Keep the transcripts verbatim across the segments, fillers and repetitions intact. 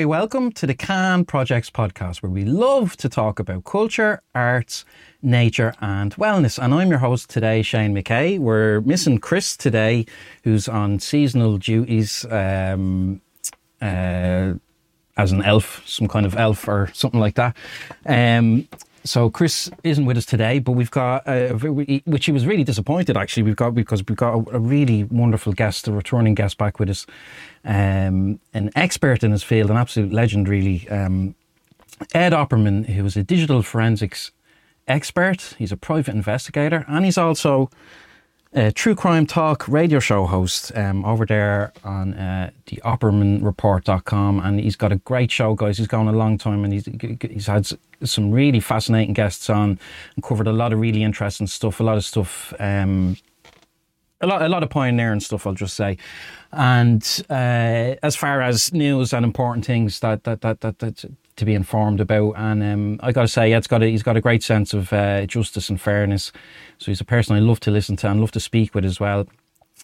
very welcome to the Cann Projects podcast, where we love to talk about culture, arts, nature and wellness. And I'm your host today, Shane McKay. We're missing Chris today, who's on seasonal duties um, uh, as an elf, some kind of elf or something like that. Um So Chris isn't with us today, but we've got, uh, which he was really disappointed actually, we've got, because we've got a really wonderful guest, a returning guest back with us, um, an expert in his field, an absolute legend really, um, Ed Opperman, who is a digital forensics expert. He's a private investigator and he's also a true crime talk radio show host um, over there on uh, the Opperman Report dot com, and he's got a great show, guys. He's gone a long time and he's he's had some really fascinating guests on and covered a lot of really interesting stuff, a lot of stuff, um, a lot a lot of pioneering stuff, I'll just say. And uh, as far as news and important things that that that that, that to be informed about, and um, I got to say, Ed's got a, he's got a great sense of uh, justice and fairness. So he's a person I love to listen to and love to speak with as well.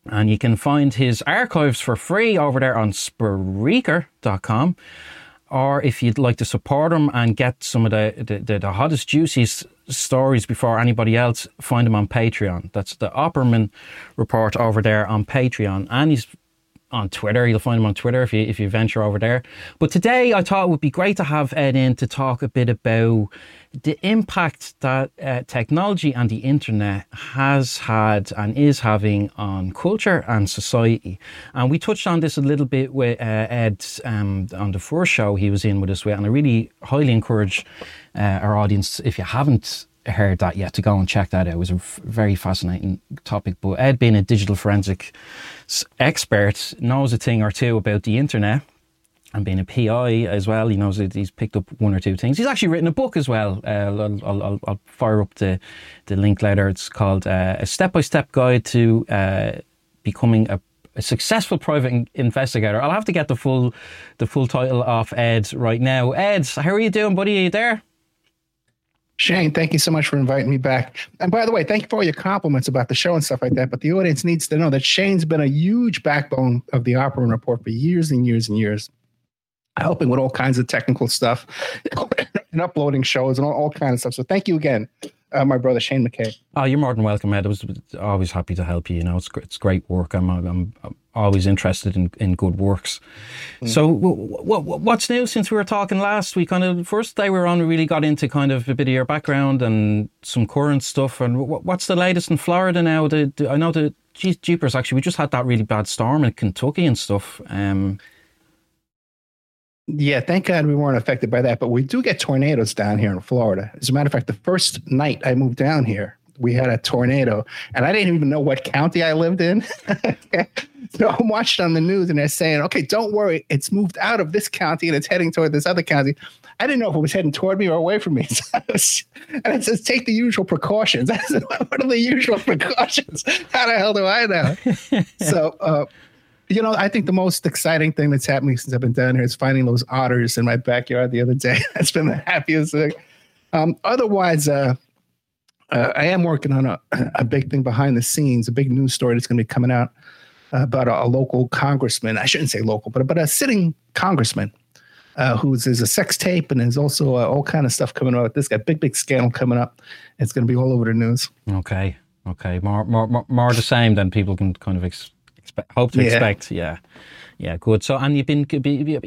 And you can find his archives for free over there on Spreaker dot com. Or if you'd like to support him and get some of the, the, the hottest, juiciest stories before anybody else, find him on Patreon. That's the Opperman Report over there on Patreon. And he's on Twitter. You'll find him on Twitter if you if you venture over there. But today I thought it would be great to have Ed in to talk a bit about the impact that uh, technology and the internet has had and is having on culture and society. And we touched on this a little bit with uh, Ed um, on the first show he was in with us with, and I really highly encourage uh, our audience, if you haven't heard that yet, to go and check that out. It was a f- very fascinating topic. But Ed, being a digital forensic expert, knows a thing or two about the internet, and being a P I as well, he knows that he's picked up one or two things. He's actually written a book as well. Uh, I'll, I'll, I'll fire up the, the link later. It's called uh, A Step-by-Step Guide to uh, Becoming a A successful private investigator. I'll have to get the full the full title off Ed right now. Ed, how are you doing, buddy? Are you there? Shane, thank you so much for inviting me back. And by the way, thank you for all your compliments about the show and stuff like that. But the audience needs to know that Shane's been a huge backbone of the Opperman Report for years and years and years, helping with all kinds of technical stuff and uploading shows and all, all kinds of stuff. So thank you again, uh, my brother, Shane McKay. Oh, you're more than welcome, Ed. I was always happy to help you. You know, it's it's great work. I'm I'm, I'm always interested in, in good works. Mm. So w- w- what's new since we were talking last week? On the first day we were on, we really got into kind of a bit of your background and some current stuff. And w- what's the latest in Florida now? The, the, I know the geez, Jeepers, actually, we just had that really bad storm in Kentucky and stuff. Um, yeah, thank God we weren't affected by that. But we do get tornadoes down here in Florida. As a matter of fact, the first night I moved down here, we had a tornado and I didn't even know what county I lived in. So I'm watching on the news and they're saying, okay, don't worry. It's moved out of this county and it's heading toward this other county. I didn't know if it was heading toward me or away from me. So I was, and it says, take the usual precautions. I said, what are the usual precautions? How the hell do I know? so, uh, you know, I think the most exciting thing that's happening since I've been down here is finding those otters in my backyard the other day. That's been the happiest thing. Um, otherwise, uh, Uh, I am working on a, a big thing behind the scenes, a big news story that's going to be coming out uh, about a, a local congressman. I shouldn't say local, but, but a sitting congressman uh, who's there's a sex tape and there's also uh, all kind of stuff coming out. This got big, big scandal coming up. It's going to be all over the news. Okay. Okay. More more, more, more the same than people can kind of ex- expect, hope to yeah. expect. Yeah. Yeah. Good. So, and you've been,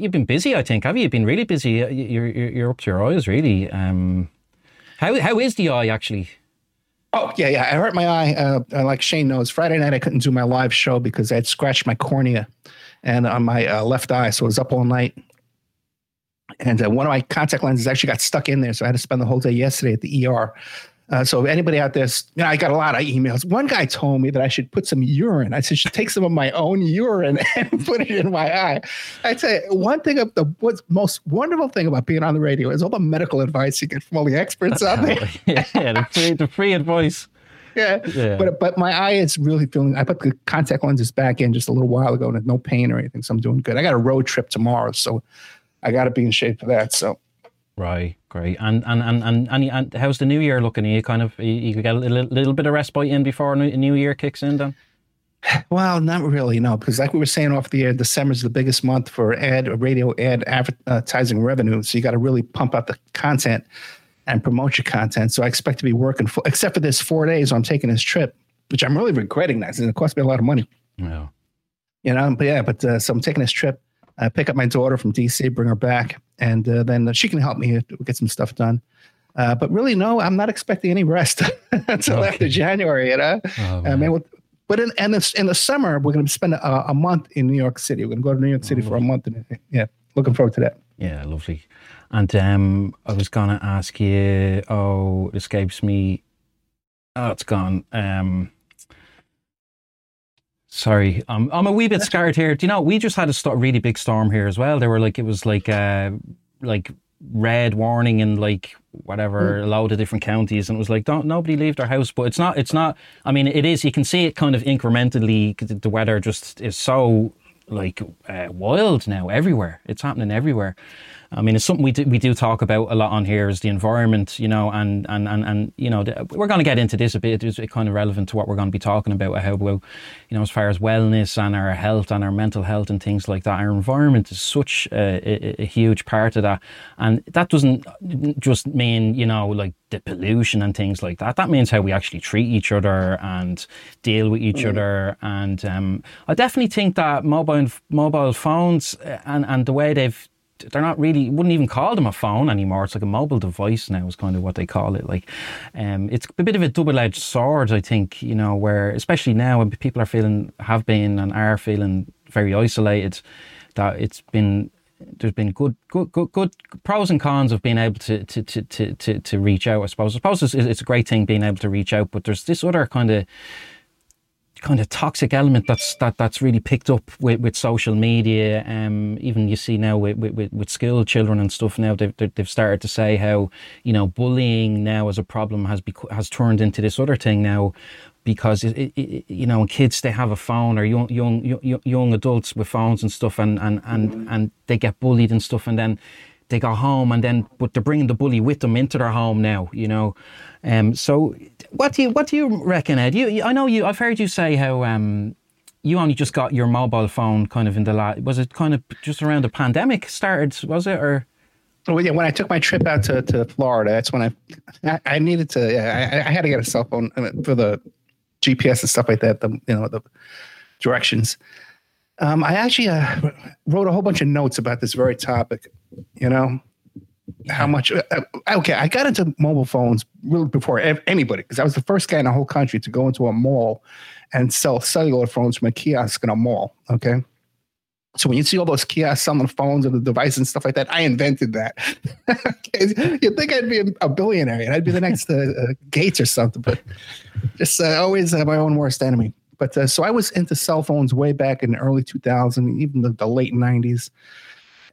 you've been busy, I think. Have you? You've been really busy. You're, you're up to your eyes, really. Um, how How is the eye actually? Oh, yeah, yeah. I hurt my eye. Uh, like Shane knows, Friday night I couldn't do my live show because I had scratched my cornea and on my uh, left eye. So I was up all night. And uh, one of my contact lenses actually got stuck in there. So I had to spend the whole day yesterday at the E R. Uh, so if anybody out there, you know, I got a lot of emails. One guy told me that I should put some urine. I said, I should take some of my own urine and put it in my eye. I'd say one thing of the what's most wonderful thing about being on the radio is all the medical advice you get from all the experts out there. yeah, yeah, the free, the free advice. Yeah. yeah, but but my eye is really feeling. I put the contact lenses back in just a little while ago, and there's no pain or anything, so I'm doing good. I got a road trip tomorrow, so I got to be in shape for that. So. Right, great. And and, and and and and how's the new year looking? Are you kind of, you, you get a little, little bit of respite in before new, new year kicks in then? Well, not really, no, because like we were saying off the air, December is the biggest month for ad, radio ad advertising revenue. So you got to really pump out the content and promote your content. So I expect to be working for, except for this four days I'm taking this trip, which I'm really regretting that, and it cost me a lot of money. Yeah. You know, but yeah, but uh, so I'm taking this trip. I pick up my daughter from D C, bring her back, and uh, then she can help me get some stuff done. Uh, but really, no, I'm not expecting any rest until okay. after January, you know? Oh, I mean, we'll, but in, and in the summer, we're going to spend a, a month in New York City. We're going to go to New York City oh, for a month. And, yeah, looking forward to that. Yeah, lovely. And um, I was going to ask you, oh, it escapes me. Oh, it's gone. Um, sorry, I'm, I'm a wee bit scared here. Do you know, we just had a st- really big storm here as well. There were like, it was like, uh, like red warning and like, whatever, a load of different counties, and it was like, don't nobody leave their house. But it's not, it's not, I mean, it is, you can see it kind of incrementally. The weather just is so like uh, wild now everywhere. It's happening everywhere. I mean, it's something we do, we do talk about a lot on here is the environment, you know, and, and, and, and you know, the, we're going to get into this a bit. It's kind of relevant to what we're going to be talking about, how, well, you know, as far as wellness and our health and our mental health and things like that. Our environment is such a, a, a huge part of that. And that doesn't just mean, you know, like the pollution and things like that. That means how we actually treat each other and deal with each mm. other. And um, I definitely think that mobile mobile phones and, and the way they've, they're not really, wouldn't even call them a phone anymore. It's like a mobile device now is kind of what they call it. Like, um, it's a bit of a double-edged sword, I think, you know, where especially now when people are feeling, have been and are feeling very isolated, that it's been, there's been good, good, good, good pros and cons of being able to, to, to, to, to, to reach out, I suppose. I suppose it's, it's a great thing being able to reach out, but there's this other kind of, kind of toxic element that's that that's really picked up with, with social media. Um, even you see now with, with, with school children and stuff now, they've, they've started to say how, you know, bullying now as a problem has bec- has turned into this other thing now, because, it, it, you know, kids, they have a phone, or young young young, young adults with phones and stuff, and, and, and, and they get bullied and stuff, and then they go home, and then, but they're bringing the bully with them into their home now, you know. Um, so what do you, what do you reckon, Ed? You, I know you, I've heard you say how um, you only just got your mobile phone kind of in the last, was it kind of just around the pandemic started, was it? Or? Well, yeah, when I took my trip out to, to Florida, that's when I, I, I needed to, yeah, I, I had to get a cell phone for the G P S and stuff like that, the, you know, the directions. Um, I actually uh, wrote a whole bunch of notes about this very topic, you know, yeah. how much. Uh, okay, I got into mobile phones really before anybody, because I was the first guy in the whole country to go into a mall and sell cellular phones from a kiosk in a mall. Okay. So when you see all those kiosks selling phones and the devices and stuff like that, I invented that. You'd think I'd be a billionaire and I'd be the next uh, uh, Gates or something, but just uh, always uh, my own worst enemy. But uh, so I was into cell phones way back in the early two thousands, even the, the late nineties.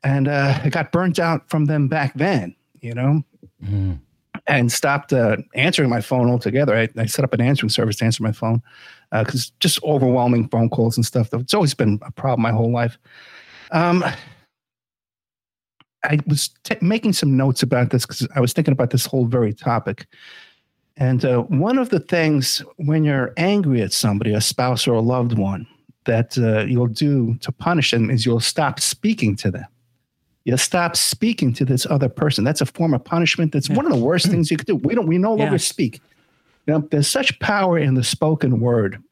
And uh, I got burnt out from them back then, you know, mm. and stopped uh, answering my phone altogether. I, I set up an answering service to answer my phone because uh, just overwhelming phone calls and stuff. It's always been a problem my whole life. Um, I was t- making some notes about this because I was thinking about this whole very topic. And uh, one of the things when you're angry at somebody, a spouse or a loved one, that uh, you'll do to punish them is you'll stop speaking to them. You'll stop speaking to this other person. That's a form of punishment. That's yeah. one of the worst things you could do. We don't. We no longer yes. speak. You know, there's such power in the spoken word.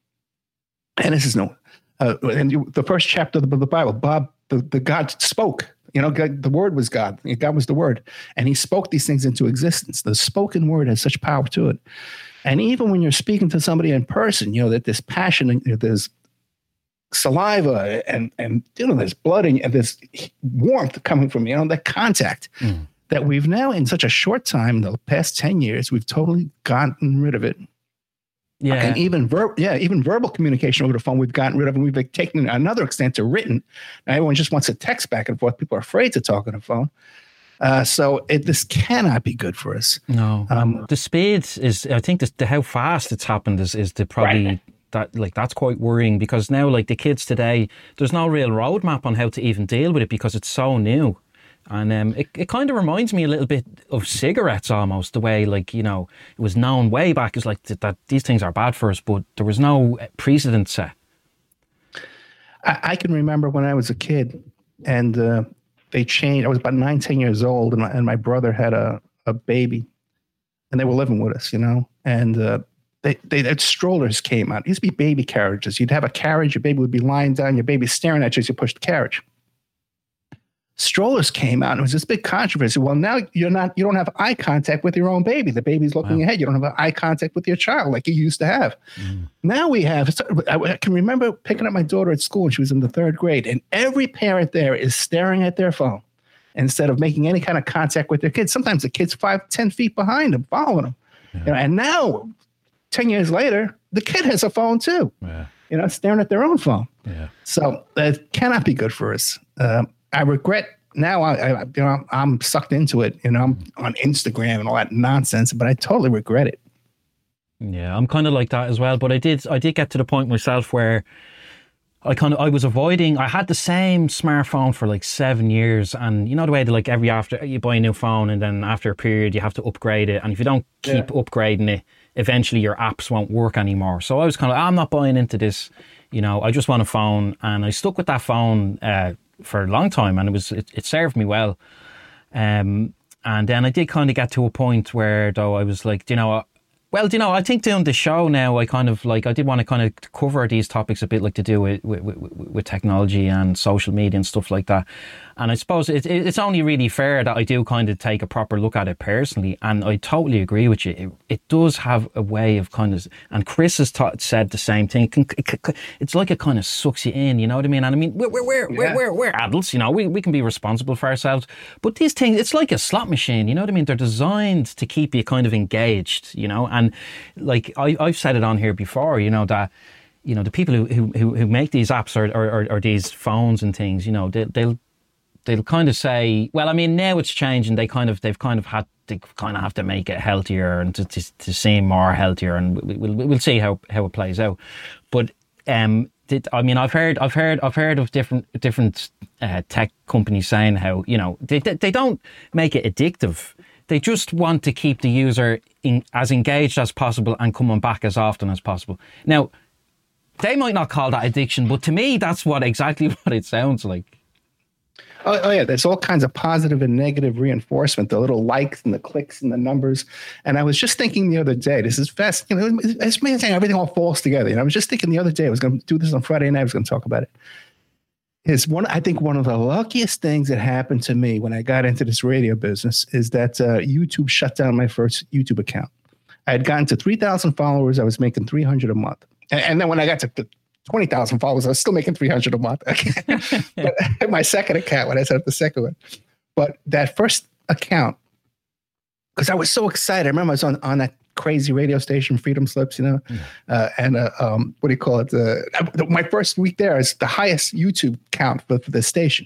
And this is no. Uh, and you, the first chapter of the Bible, Bob, the, the God spoke. You know, God, the word was God. God was the word. And he spoke these things into existence. The spoken word has such power to it. And even when you're speaking to somebody in person, you know, that there's passion and there's saliva and, and you know, there's blood and there's warmth coming from, you know, that contact mm. that we've now in such a short time, in the past ten years, we've totally gotten rid of it. Yeah. And even ver- yeah, even verbal communication over the phone we've gotten rid of, and we've taken another extent to written. Now everyone just wants to text back and forth. People are afraid to talk on the phone. Uh, so it, this cannot be good for us. No. Um, the speed is, I think, the, the how fast it's happened is, is the probably... Right. That like that's quite worrying, because now like the kids today, there's no real roadmap on how to even deal with it because it's so new. And um, it, it kind of reminds me a little bit of cigarettes almost, the way like, you know, it was known way back. It's like th- that these things are bad for us, but there was no precedent set. I, I can remember when I was a kid, and uh, they changed. I was about nine, ten years old, and my, and my brother had a, a baby, and they were living with us, you know. And uh, they they that strollers came out. It used to be baby carriages. You'd have a carriage, your baby would be lying down, your baby's staring at you as you push the carriage. Strollers came out, and it was this big controversy. Well, now you're not, you don't have eye contact with your own baby. The baby's looking wow. ahead. You don't have eye contact with your child like you used to have. Mm. Now we have. I can remember picking up my daughter at school, and she was in the third grade, and every parent there is staring at their phone instead of making any kind of contact with their kids. Sometimes the kid's five, ten feet behind them, following them. Yeah. You know, and now, ten years later, the kid has a phone too. Yeah. You know, staring at their own phone. Yeah. So that cannot be good for us. Um, I regret now. I, I you know, I'm sucked into it. You know, I'm on Instagram and all that nonsense, but I totally regret it. Yeah, I'm kind of like that as well. But I did, I did get to the point myself where I kind of, I was avoiding. I had the same smartphone for like seven years, and you know the way that like every after you buy a new phone, and then after a period you have to upgrade it, and if you don't keep yeah. upgrading it, eventually your apps won't work anymore. So I was kind of, I'm not buying into this. You know, I just want a phone, and I stuck with that phone. Uh, for a long time, and it was it, it served me well, um, and then I did kind of get to a point where though I was like, do you know what? Well, do you know, I think doing the show now, I kind of like, I did want to kind of cover these topics a bit, like to do with with, with, with technology and social media and stuff like that. And I suppose it, it, it's only really fair that I do kind of take a proper look at it personally. And I totally agree with you. It, it does have a way of kind of, and Chris has ta- said the same thing. It's like it kind of sucks you in, you know what I mean? And I mean, we're, we're, we're, yeah. we're, we're adults, you know, we, we can be responsible for ourselves. But these things, it's like a slot machine, you know what I mean? They're designed to keep you kind of engaged, you know, and And like I, I've said it on here before, you know, that, you know, the people who who, who make these apps or, or, or these phones and things, you know, they, they'll they'll kind of say, well, I mean, now it's changing. They kind of they've kind of had to kind of have to make it healthier and to, to, to seem more healthier. And we'll we'll see how, how it plays out. But um, did, I mean, I've heard I've heard I've heard of different different uh, tech companies saying how, you know, they they don't make it addictive. They just want to keep the user in, as engaged as possible and coming back as often as possible. Now, they might not call that addiction, but to me, that's what exactly what it sounds like. Oh, oh yeah, there's all kinds of positive and negative reinforcement, the little likes and the clicks and the numbers. And I was just thinking the other day, this is fast, you know, it's amazing how everything all falls together. And I was just thinking the other day, I was going to do this on Friday night, I was going to talk about it. Is one, I think one of the luckiest things that happened to me when I got into this radio business is that uh, YouTube shut down my first YouTube account. I had gotten to three thousand followers. I was making three hundred a month. And, and then when I got to twenty thousand followers, I was still making three hundred a month. But my second account, when I set up the second one. But that first account, because I was so excited. I remember I was on, on that crazy radio station, Freedom Slips, you know, mm. uh, and uh, um, what do you call it? Uh, my first week there is the highest YouTube count for, for the station.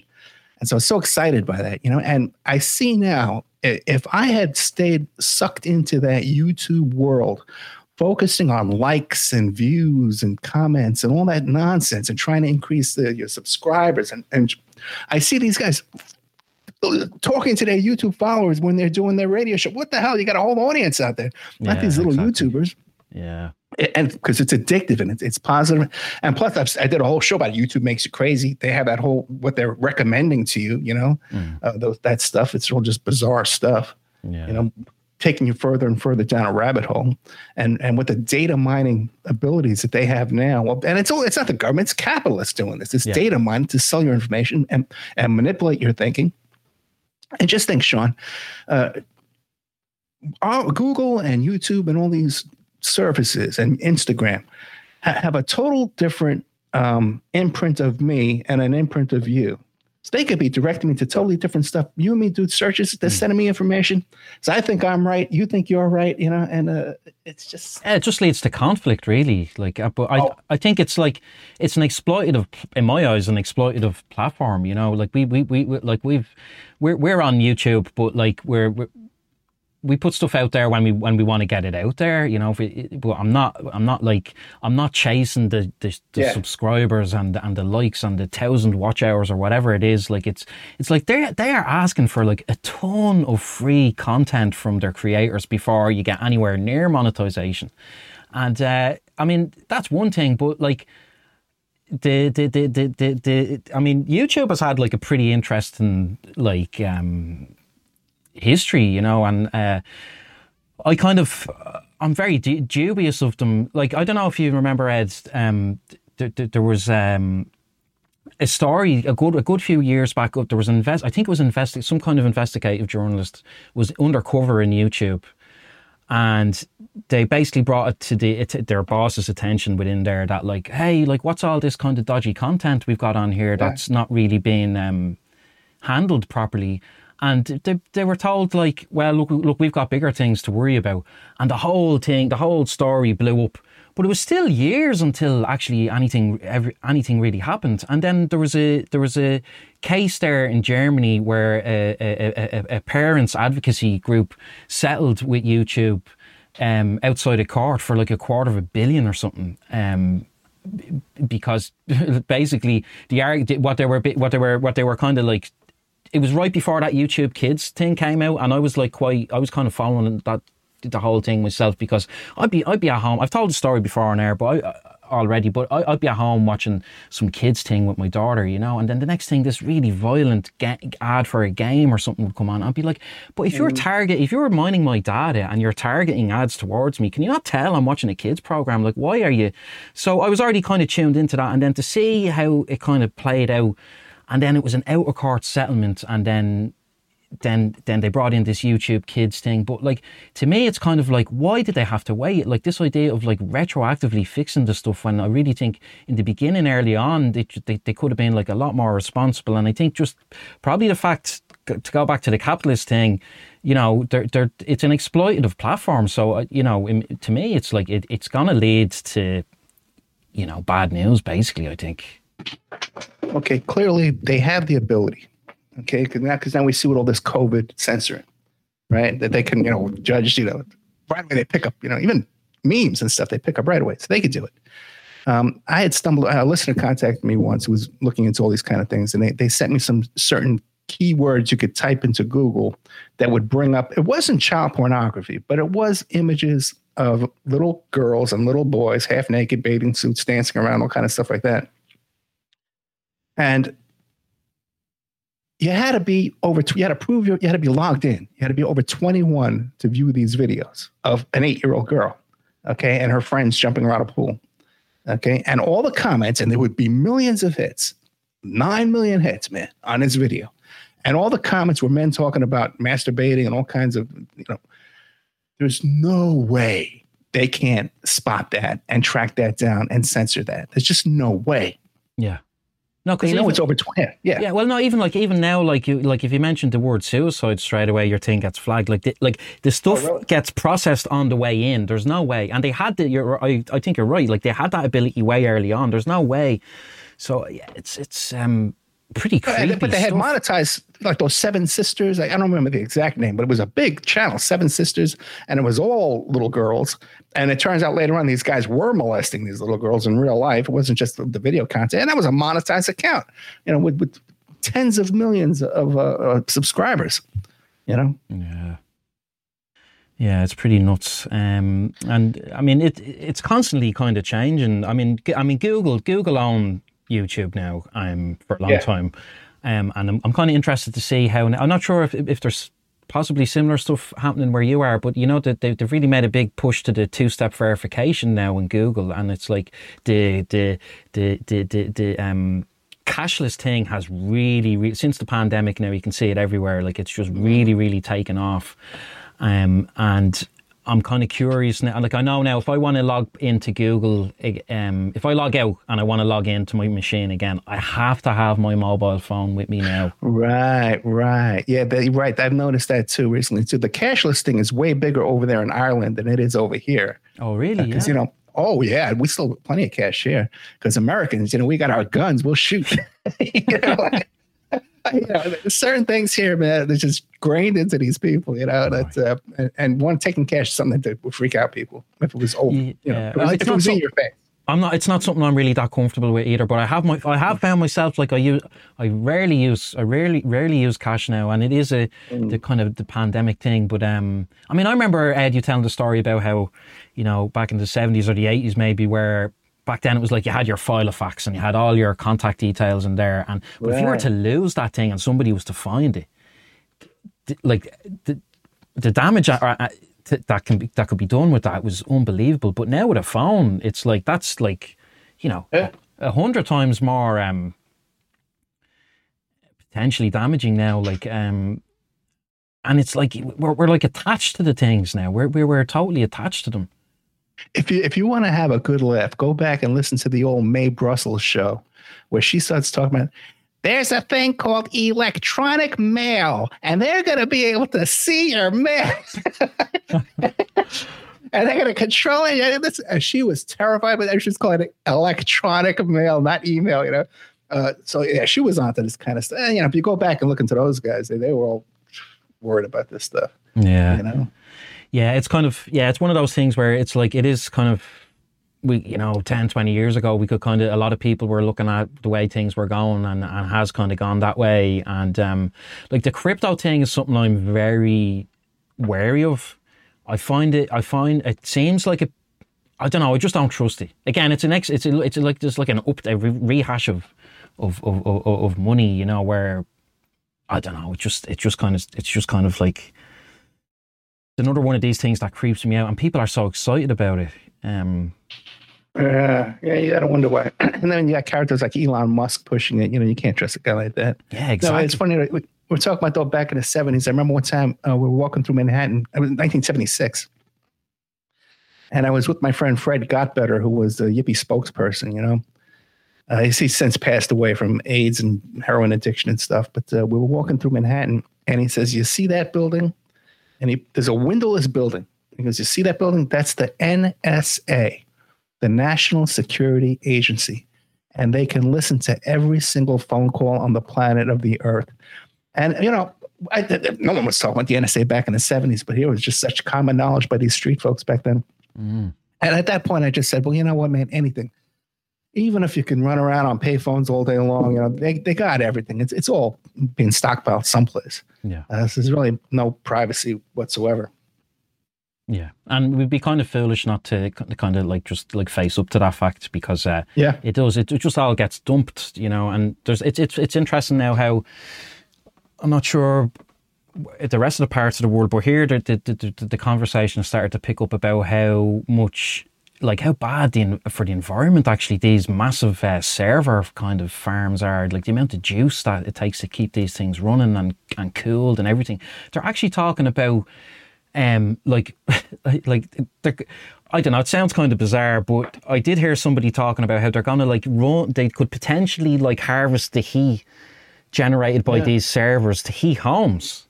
And so I was so excited by that, you know, and I see now if I had stayed sucked into that YouTube world, focusing on likes and views and comments and all that nonsense and trying to increase the, your subscribers. And, and I see these guys talking to their YouTube followers when they're doing their radio show. What the hell? You got a whole audience out there. Not yeah, these little exactly. YouTubers. Yeah. And because it's addictive and it's, it's positive. And plus, I've, I did a whole show about YouTube makes you crazy. They have that whole, what they're recommending to you, you know, mm. uh, those, that stuff. It's all just bizarre stuff, yeah. you know, taking you further and further down a rabbit hole. And and with the data mining abilities that they have now, well, and it's all, it's not the government, it's capitalists doing this. It's yeah. data mining to sell your information and, and manipulate your thinking. And just think, Sean, uh, our, Google and YouTube and all these services and Instagram ha- have a total different um, imprint of me and an imprint of you. So they could be directing me to totally different stuff. You and me do searches. They're sending me information. So I think I'm right. You think you're right. You know, and uh, it's just yeah, it just leads to conflict, really. Like, but I, oh. I think it's like it's an exploitative, in my eyes, an exploitative platform. You know, like we, we, we, we like we've we're we're on YouTube, but like we're. we're We put stuff out there when we when we want to get it out there, you know. If we, but I'm not, I'm not like, I'm not chasing the the, the yeah. subscribers and and the likes and the thousand watch hours or whatever it is. Like it's it's like they they are asking for like a ton of free content from their creators before you get anywhere near monetization. And uh, I mean that's one thing, but like the, the, the, the, the, the, I mean, YouTube has had like a pretty interesting like um, history, you know, and uh, I kind of, I'm very du- dubious of them. Like, I don't know if you remember, Ed, um, th- th- there was um, a story a good a good few years back. There was an invest, I think it was invest- some kind of investigative journalist was undercover in YouTube. And they basically brought it to, the, to their boss's attention within there that like, hey, like what's all this kind of dodgy content we've got on here that's yeah. not really being um, handled properly? And they they were told like, well, look, look, we've got bigger things to worry about. And the whole thing, the whole story blew up. But it was still years until actually anything every, anything really happened. And then there was a there was a case there in Germany where a, a, a, a parents' advocacy group settled with YouTube um, outside of court for like a quarter of a billion or something, um, because basically the what they were what they were what they were kind of like. It was right before that YouTube Kids thing came out, and I was like quite I was kind of following that. The whole thing myself because I'd be I'd be at home. I've told the story before on air, but I, already. But I, I'd be at home watching some kids thing with my daughter, you know. And then the next thing, this really violent ga- ad for a game or something would come on. I'd be like, "But if you're target, if you're mining my data and you're targeting ads towards me, can you not tell I'm watching a kids program? Like, why are you?" So I was already kind of tuned into that, and then to see how it kind of played out, and then it was an out of court settlement, and then. Then, then they brought in this YouTube Kids thing, but like to me, it's kind of like, why did they have to wait? Like this idea of like retroactively fixing the stuff when I really think in the beginning, early on, they they, they could have been like a lot more responsible. And I think just probably the fact to go back to the capitalist thing, you know, they're they're it's an exploitative platform. So you know, to me, it's like it, it's gonna lead to, you know, bad news. Basically, I think. Okay, clearly they have the ability. Okay, because now, now we see what all this COVID censoring, right? That they can, you know, judge, you know, right away they pick up, you know, even memes and stuff they pick up right away. So they could do it. Um, I had stumbled, a listener contacted me once who was looking into all these kind of things, and they, they sent me some certain keywords you could type into Google that would bring up, it wasn't child pornography, but it was images of little girls and little boys, half naked, bathing suits, dancing around, all kind of stuff like that. And You had to be over. You had to prove you, you had to be logged in. You had to be over twenty-one to view these videos of an eight-year-old girl, okay, and her friends jumping around a pool, okay, and all the comments, and there would be millions of hits, nine million hits, man, on this video, and all the comments were men talking about masturbating and all kinds of, you know, there's no way they can't spot that and track that down and censor that. There's just no way. Yeah. No, because you know even, it's over twenty. Yeah, yeah. Well, no, even like even now, like you, like if you mentioned the word suicide straight away, your thing gets flagged. Like, the, like the stuff oh, really? gets processed on the way in. There's no way, and they had the. You're, I, I think you're right. Like they had that ability way early on. There's no way. So yeah, it's it's um pretty creepy. But, but they had stuff. Monetized like those Seven Sisters. I, I don't remember the exact name, but it was a big channel, Seven Sisters, and it was all little girls. And it turns out later on, these guys were molesting these little girls in real life. It wasn't just the, the video content. And that was a monetized account, you know, with, with tens of millions of uh, subscribers, you know? Yeah. Yeah, it's pretty nuts. Um, and I mean, it it's constantly kind of changing. I mean, I mean, Google, Google own YouTube now um, for a long yeah. time. Um, and I'm, I'm kind of interested to see how, I'm not sure if, if there's, possibly similar stuff happening where you are, but you know that they've really made a big push to the two-step verification now in Google, and it's like the the the the the, the um, cashless thing has really, really since the pandemic now you can see it everywhere. Like it's just really really taken off, um, and I'm kind of curious now. Like I know now if I want to log into Google, um, if I log out and I want to log into my machine again, I have to have my mobile phone with me now. Right, right. Yeah, you're right. I've noticed that too recently too. The cashless thing is way bigger over there in Ireland than it is over here. Oh, really? Because, yeah. you know, oh, yeah, we still have plenty of cash here because Americans, you know, we got our guns. We'll shoot. you know, like, You know, certain things here, man, they're just grained into these people, you know, that's, uh, and, and one taking cash is something that would freak out people if it was old, you know, yeah. if it was, if it was so, in your face. I'm not, it's not something I'm really that comfortable with either, but I have my, I have found myself, like I use, I rarely use, I rarely, rarely use cash now. And it is a, mm. the kind of the pandemic thing. But, um, I mean, I remember Ed, you telling the story about how, you know, back in the seventies or the eighties, maybe where, back then it was like you had your Filofax and you had all your contact details in there. And but yeah. if you were to lose that thing and somebody was to find it, th- like the the damage or, uh, th- that can be, that could be done with that was unbelievable. But now with a phone, it's like that's like you know yeah. a hundred times more um, potentially damaging now. Like um, and it's like we're we're like attached to the things now. We're we're, we're totally attached to them. If you if you want to have a good laugh, go back and listen to the old Mae Brussel show where she starts talking about there's a thing called electronic mail and they're going to be able to see your mail and they're going to control it. And she was terrified, but she was calling it electronic mail, not email, you know. Uh, so, yeah, she was onto this kind of stuff. And, you know, if you go back and look into those guys, they, they were all worried about this stuff. Yeah. You know? Yeah, it's kind of, yeah, it's one of those things where it's like, it is kind of, we, you know, ten, twenty years ago, we could kind of, a lot of people were looking at the way things were going and, and has kind of gone that way. And um, like the crypto thing is something I'm very wary of. I find it, I find it seems like it, I don't know, I just don't trust it. Again, it's an ex, it's a, it's a, like, just like an up, a rehash of, of, of, of, of money, you know, where, I don't know, it just, it just kind of, it's just kind of like, another one of these things that creeps me out, and people are so excited about it. Um, yeah, yeah, you gotta wonder why. And then you got characters like Elon Musk pushing it. You know, you can't trust a guy like that. Yeah, exactly. No, it's funny. Like, we, we're talking about though back in the seventies. I remember one time uh, we were walking through Manhattan. It was nineteen seventy-six, and I was with my friend Fred Gottbetter, who was the Yippie spokesperson. You know, uh, he's, he's since passed away from AIDS and heroin addiction and stuff. But uh, we were walking through Manhattan, and he says, "You see that building?" And he, there's a windowless building. He goes, you see that building? That's the N S A, the National Security Agency. And they can listen to every single phone call on the planet of the earth. And, you know, I, no one was talking about the N S A back in the seventies, but here was just such common knowledge by these street folks back then. Mm. And at that point, I just said, well, you know what, man, anything. Even if you can run around on payphones all day long, you know, they, they got everything. It's it's all being stockpiled someplace. Yeah. Uh, so there's really no privacy whatsoever. Yeah. And we'd be kind of foolish not to kind of like just like face up to that fact because uh, yeah. it does. It, it just all gets dumped, you know, and there's it's it's it's interesting now how I'm not sure the rest of the parts of the world, but here the the, the, the conversation started to pick up about how much like how bad the, for the environment actually these massive uh, server kind of farms are, like the amount of juice that it takes to keep these things running and, and cooled and everything. They're actually talking about um like like I don't know, it sounds kind of bizarre, but I did hear somebody talking about how they're gonna like run, they could potentially like harvest the heat generated by yeah. these servers to heat homes.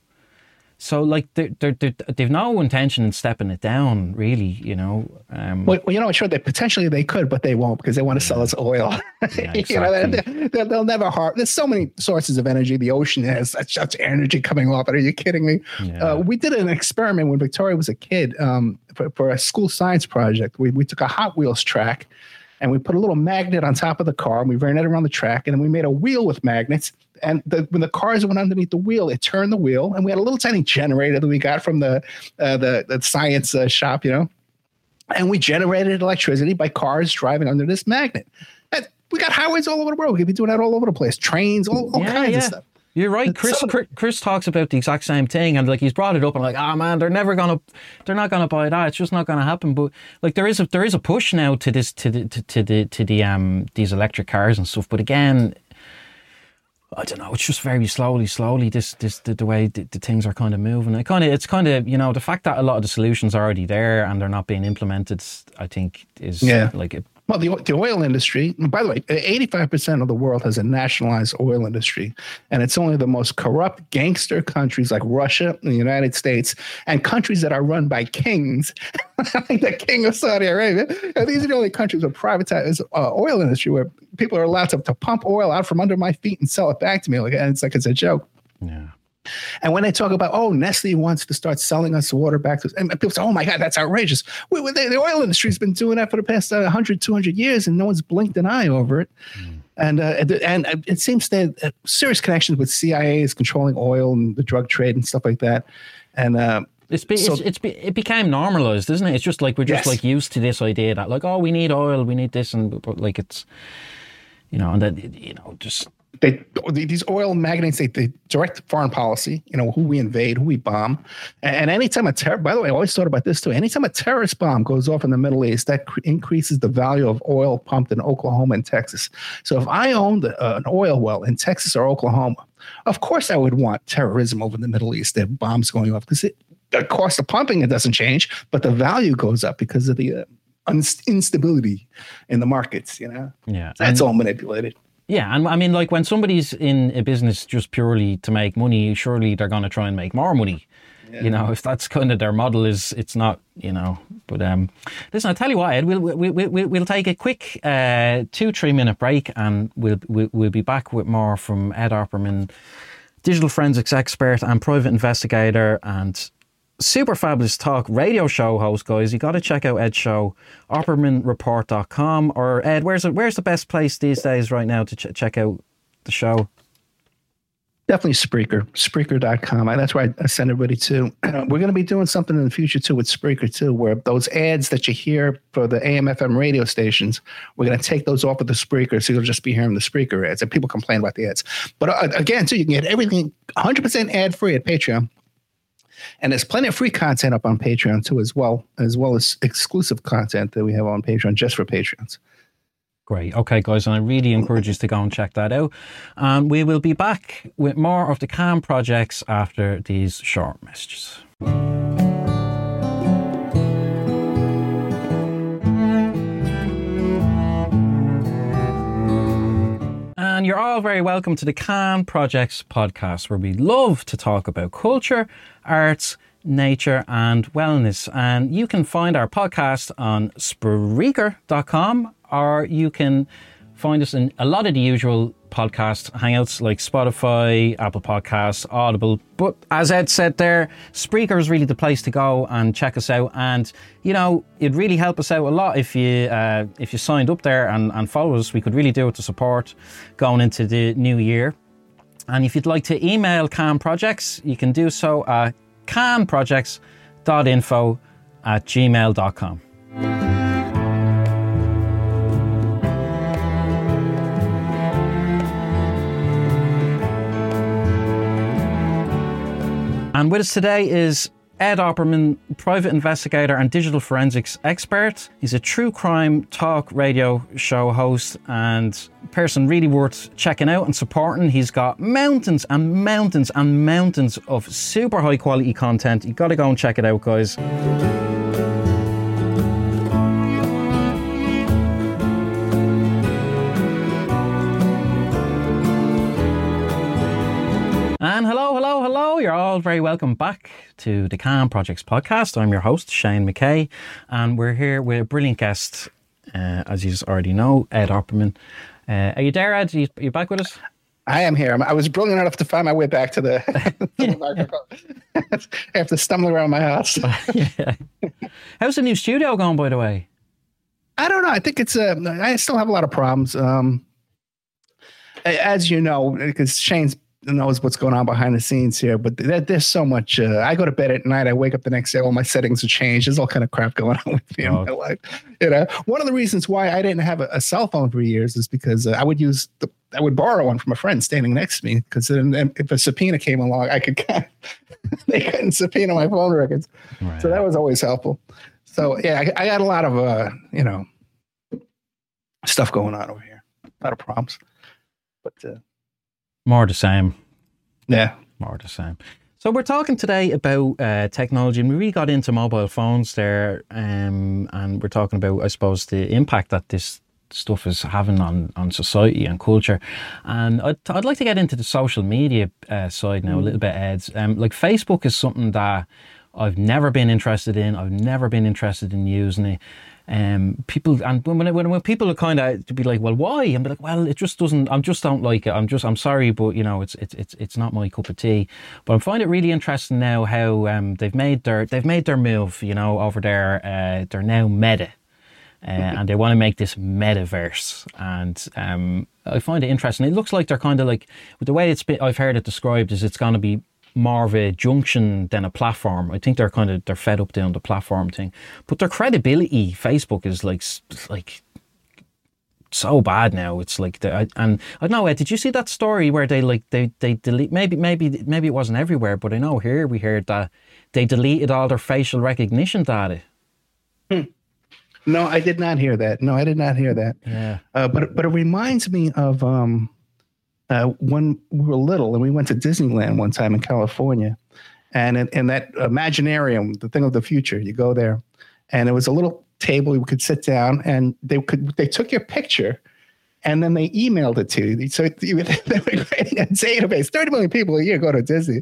So, like, they're, they're, they're, they've no intention in stepping it down, really, you know. Um, well, you know, sure, they, potentially they could, but they won't because they want to sell us oil. Yeah, exactly. You know, they, they, they'll never harm. There's so many sources of energy. The ocean has such, such energy coming off it. Are you kidding me? Yeah. Uh, we did an experiment when Victoria was a kid um, for, for a school science project. We, we took a Hot Wheels track and we put a little magnet on top of the car and we ran it around the track and then we made a wheel with magnets. And the, when the cars went underneath the wheel, it turned the wheel, and we had a little tiny generator that we got from the uh, the, the science uh, shop, you know. And we generated electricity by cars driving under this magnet. And we got highways all over the world. We could be doing that all over the place, trains, all, all yeah, kinds yeah. of stuff. You're right, Chris. Chris, Chris talks about the exact same thing, and like he's brought it up, and like, ah, oh, man, they're never gonna, they're not gonna buy that. It's just not gonna happen. But like, there is a there is a push now to this to the to, to the to the um these electric cars and stuff. But again, I don't know. It's just very slowly, slowly. This, this, the, the way the, the things are kind of moving. It kind of, it's kind of, you know, the fact that a lot of the solutions are already there and they're not being implemented, I think, is yeah. like it. Well, the the oil industry. By the way, eighty-five percent of the world has a nationalized oil industry, and it's only the most corrupt gangster countries like Russia and the United States, and countries that are run by kings, like the king of Saudi Arabia. These are the only countries with privatized uh, oil industry where people are allowed to, to pump oil out from under my feet and sell it back to me. Like, and it's like it's a joke. Yeah. And when they talk about, oh, Nestle wants to start selling us water back to us, and people say, oh my God, that's outrageous. We, we, the, the oil industry has been doing that for the past uh, one hundred, two hundred years, and no one's blinked an eye over it. Mm. And uh, and it seems they have serious connections with C I A is controlling oil and the drug trade and stuff like that. And uh, It's, be, so, it's, it's be, it became normalized, isn't it? It's just like we're just yes. like used to this idea that like, oh, we need oil, we need this, and but like it's, you know, and then you know, just they these oil magnates they, they direct foreign policy. You know, who we invade, who we bomb, and, and anytime a terror. By the way, I always thought about this too. Anytime a terrorist bomb goes off in the Middle East, that cr- increases the value of oil pumped in Oklahoma and Texas. So if I owned uh, an oil well in Texas or Oklahoma, of course I would want terrorism over in the Middle East. There are bombs going off because it. The cost of pumping, it doesn't change, but the value goes up because of the uh, unst- instability in the markets, you know? Yeah. That's and, all manipulated. Yeah. And I mean, like when somebody's in a business just purely to make money, surely they're going to try and make more money. Yeah. You know, if that's kind of their model is, it's not, you know, but um, listen, I'll tell you what, Ed, we'll, we, we, we, we'll take a quick uh, two, three minute break and we'll, we, we'll be back with more from Ed Opperman, digital forensics expert and private investigator and super fabulous talk radio show host, guys. You got to check out Ed's show, Opperman Report dot com. Or Ed, where's the, where's the best place these days right now to ch- check out the show? Definitely Spreaker, Spreaker dot com. That's where I send everybody to. Uh, we're going to be doing something in the future too with Spreaker too, where those ads that you hear for the A M F M radio stations, we're going to take those off of the Spreaker, so you'll just be hearing the Spreaker ads. And people complain about the ads, but uh, again, too, you can get everything one hundred percent ad free at Patreon. And there's plenty of free content up on Patreon too, as well, as well as exclusive content that we have on Patreon just for patrons. Great. Okay, guys. And I really encourage you to go and check that out. And um, we will be back with more of the Cann Projects after these short messages. And you're all very welcome to the Cann Projects podcast, where we love to talk about culture, arts, nature and wellness. And you can find our podcast on Spreaker dot com, or you can find us in a lot of the usual podcast hangouts like Spotify, Apple Podcasts, Audible. But as Ed said there, Spreaker is really the place to go and check us out. And, you know, it'd really help us out a lot if you uh, if you signed up there and, and follow us. We could really do it to support going into the new year. And if you'd like to email Cann Projects, you can do so at cannprojects dot info at gmail dot com. And with us today is Ed Opperman, private investigator and digital forensics expert. He's a true crime talk radio show host and person really worth checking out and supporting. He's got mountains and mountains and mountains of super high quality content. You got to go and check it out, guys. And hello, hello, hello. You're all very welcome back to the Cann Projects podcast. I'm your host, Shane McKay, and we're here with a brilliant guest, uh, as you already know, Ed Opperman. Uh, are you there, Ed? Are you, are you back with us? I am here. I was brilliant enough to find my way back to the, to the microphone after stumbling around my house. Yeah. How's the new studio going, by the way? I don't know. I think it's, uh, I still have a lot of problems. Um, as you know, because Shane's knows what's going on behind the scenes here, but there's so much. Uh, I go to bed at night, I wake up the next day, all my settings have changed. There's all kind of crap going on with me oh. in my life. You know, one of the reasons why I didn't have a, a cell phone for years is because uh, I would use the, I would borrow one from a friend standing next to me, because then, then if a subpoena came along, I could kind of, they couldn't subpoena my phone records, right. So that was always helpful. So yeah, I, I got a lot of uh, you know, stuff going on over here, a lot of problems, but. Uh, More the same. Yeah. More the same. So we're talking today about uh, technology, and we really got into mobile phones there, um, and we're talking about, I suppose, the impact that this stuff is having on, on society and culture. And I'd, I'd like to get into the social media uh, side now a little bit, Ed. Um, like Facebook is something that I've never been interested in. I've never been interested in using it. Um, people and when, when when people are kind of to be like, well, why? And be like, well, it just doesn't. I just don't like it. I'm just. I'm sorry, but you know, it's it's it's it's not my cup of tea. But I find it really interesting now how um, they've made their they've made their move. You know, over there, uh, they're now meta, uh, and they want to make this metaverse. And um, I find it interesting. It looks like they're kind of like the way it's been. I've heard it described is it's going to be more of a junction than a platform. I think they're kind of, they're fed up down the platform thing. But their credibility, Facebook is like, like so bad now. It's like, the, and I don't know, Ed, did you see that story where they like, they, they delete, maybe, maybe, maybe it wasn't everywhere, but I know here we heard that they deleted all their facial recognition data. Hmm. No, I did not hear that. No, I did not hear that. Yeah. Uh, but, but it reminds me of, um, Uh, when we were little and we went to Disneyland one time in California, and in, in that Imaginarium, the thing of the future, you go there and it was a little table you could sit down and they could, they took your picture and then they emailed it to you. So they were creating a database, thirty million people a year go to Disney,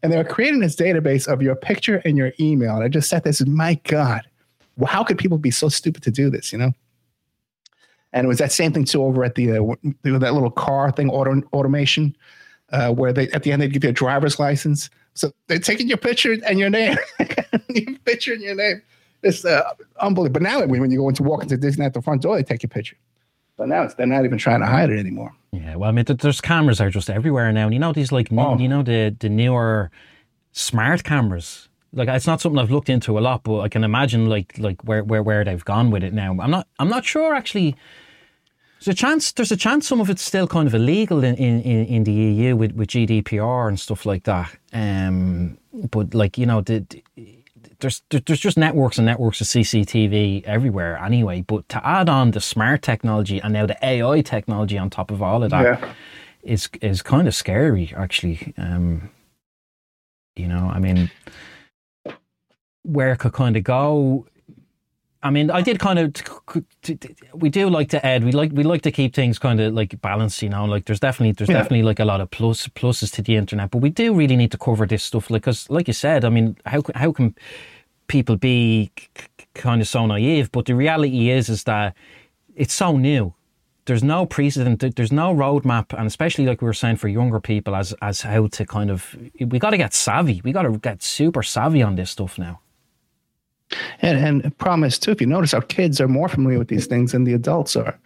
and they were creating this database of your picture and your email. And I just sat there and said, my God, well, how could people be so stupid to do this, you know? And it was that same thing too over at the uh, that little car thing, auto automation, uh, where they at the end they give you a driver's license. So they're taking your picture and your name, your picture and your name. It's uh, unbelievable. But now when you go into walk into Disney at the front door, they take your picture. But now it's, they're not even trying to hide it anymore. Yeah, well, I mean, there's cameras are just everywhere now, and you know these like new, oh. you know the the newer smart cameras. Like it's not something I've looked into a lot, but I can imagine like like where, where, where they've gone with it now. I'm not I'm not sure actually. There's a chance. There's a chance some of it's still kind of illegal in, in, in the E U with, with G D P R and stuff like that. Um, but like you know, the, the, there's there's just networks and networks of C C T V everywhere anyway. But to add on the smart technology and now the A I technology on top of all of that yeah. is is kind of scary actually. Um, you know, I mean. Where it could kind of go. I mean, I did kind of, we do like to Ed, we like, we like to keep things kind of like balanced, you know, like there's definitely, there's yeah. definitely like a lot of plus pluses to the internet, but we do really need to cover this stuff. Like, cause like you said, I mean, how, how can people be kind of so naive? But the reality is, is that it's so new. There's no precedent, there's no roadmap, and especially like we were saying for younger people as, as how to kind of, we got to get savvy. We got to get super savvy on this stuff now. And, and the problem is too, if you notice, our kids are more familiar with these things than the adults are.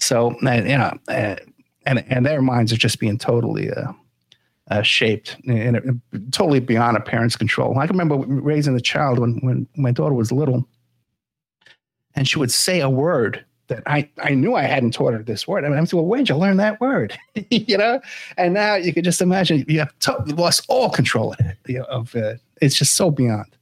So, and, you know, and and their minds are just being totally uh, uh, shaped and, and totally beyond a parent's control. I can remember raising a child when, when my daughter was little, and she would say a word that I, I knew I hadn't taught her this word. I mean, I'm saying, well, where'd you learn that word? You know? And now you could just imagine you have to, you lost all control of it. You know, of, uh, it's just so beyond.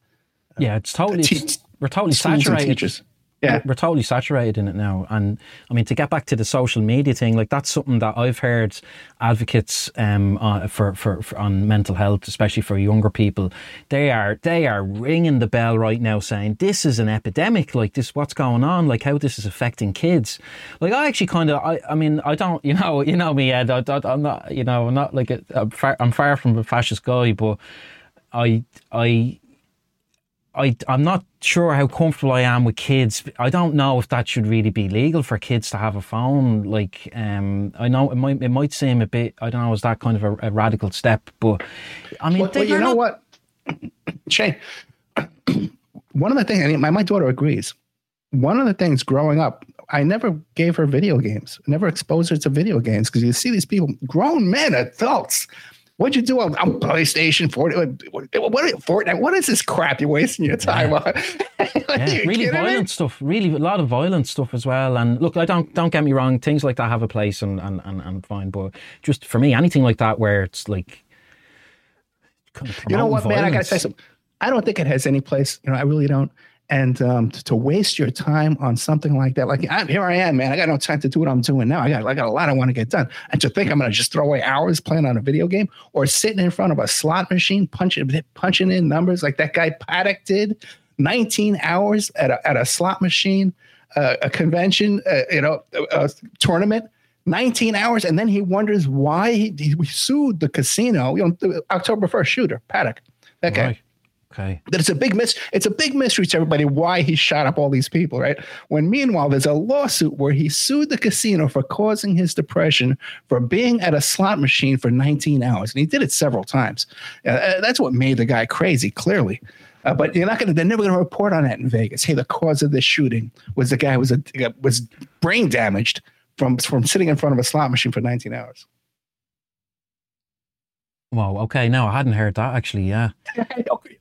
Yeah, it's totally, it's, we're totally saturated. Yeah. We're totally saturated in it now. And I mean, to get back to the social media thing, like that's something that I've heard advocates um, uh, for, for, for on mental health, especially for younger people. They are they are ringing the bell right now saying this is an epidemic, like this, what's going on, like how this is affecting kids. Like I actually kind of, I, I mean, I don't, you know, you know me, Ed, I, I, I'm not, you know, I'm not like, a, I'm, far, I'm far from a fascist guy, but I, I, I, I'm not sure how comfortable I am with kids. I don't know if that should really be legal for kids to have a phone. Like, um, I know it might, it might seem a bit, I don't know, is that kind of a, a radical step? But I mean, well, they, well, you know not... what, Shane, one of the things, I mean, my, my daughter agrees. One of the things growing up, I never gave her video games, I never exposed her to video games because you see these people, grown men, adults. What'd you do on, on PlayStation? Fortnite? What, Fortnite? What is this crap you're wasting your time yeah. on? Like, yeah, you really violent me? Stuff. Really, a lot of violent stuff as well. And look, I don't don't get me wrong. Things like that have a place, and and and, and fine. But just for me, anything like that where it's like, kind of you know what, violence. Man, I gotta say something. I don't think it has any place. You know, I really don't. And um, to, to waste your time on something like that, like I'm, here I am, man. I got no time to do what I'm doing now. I got, I got a lot I want to get done. And to think I'm going to just throw away hours playing on a video game or sitting in front of a slot machine, punching punching in numbers like that guy Paddock did, nineteen hours at a, at a slot machine, uh, a convention, uh, you know, a, a tournament. nineteen hours, and then he wonders why he, he sued the casino. You know, October first shooter, Paddock, that guy. Right. Okay. That it's a big mis- it's a big mystery to everybody why he shot up all these people, right? When meanwhile, there's a lawsuit where he sued the casino for causing his depression for being at a slot machine for nineteen hours. And he did it several times. Uh, that's what made the guy crazy, clearly. Uh, but you're not going to, they're never going to report on that in Vegas. Hey, the cause of this shooting was the guy who was, a, was brain damaged from, from sitting in front of a slot machine for nineteen hours. Wow, okay, no, I hadn't heard that, actually, yeah.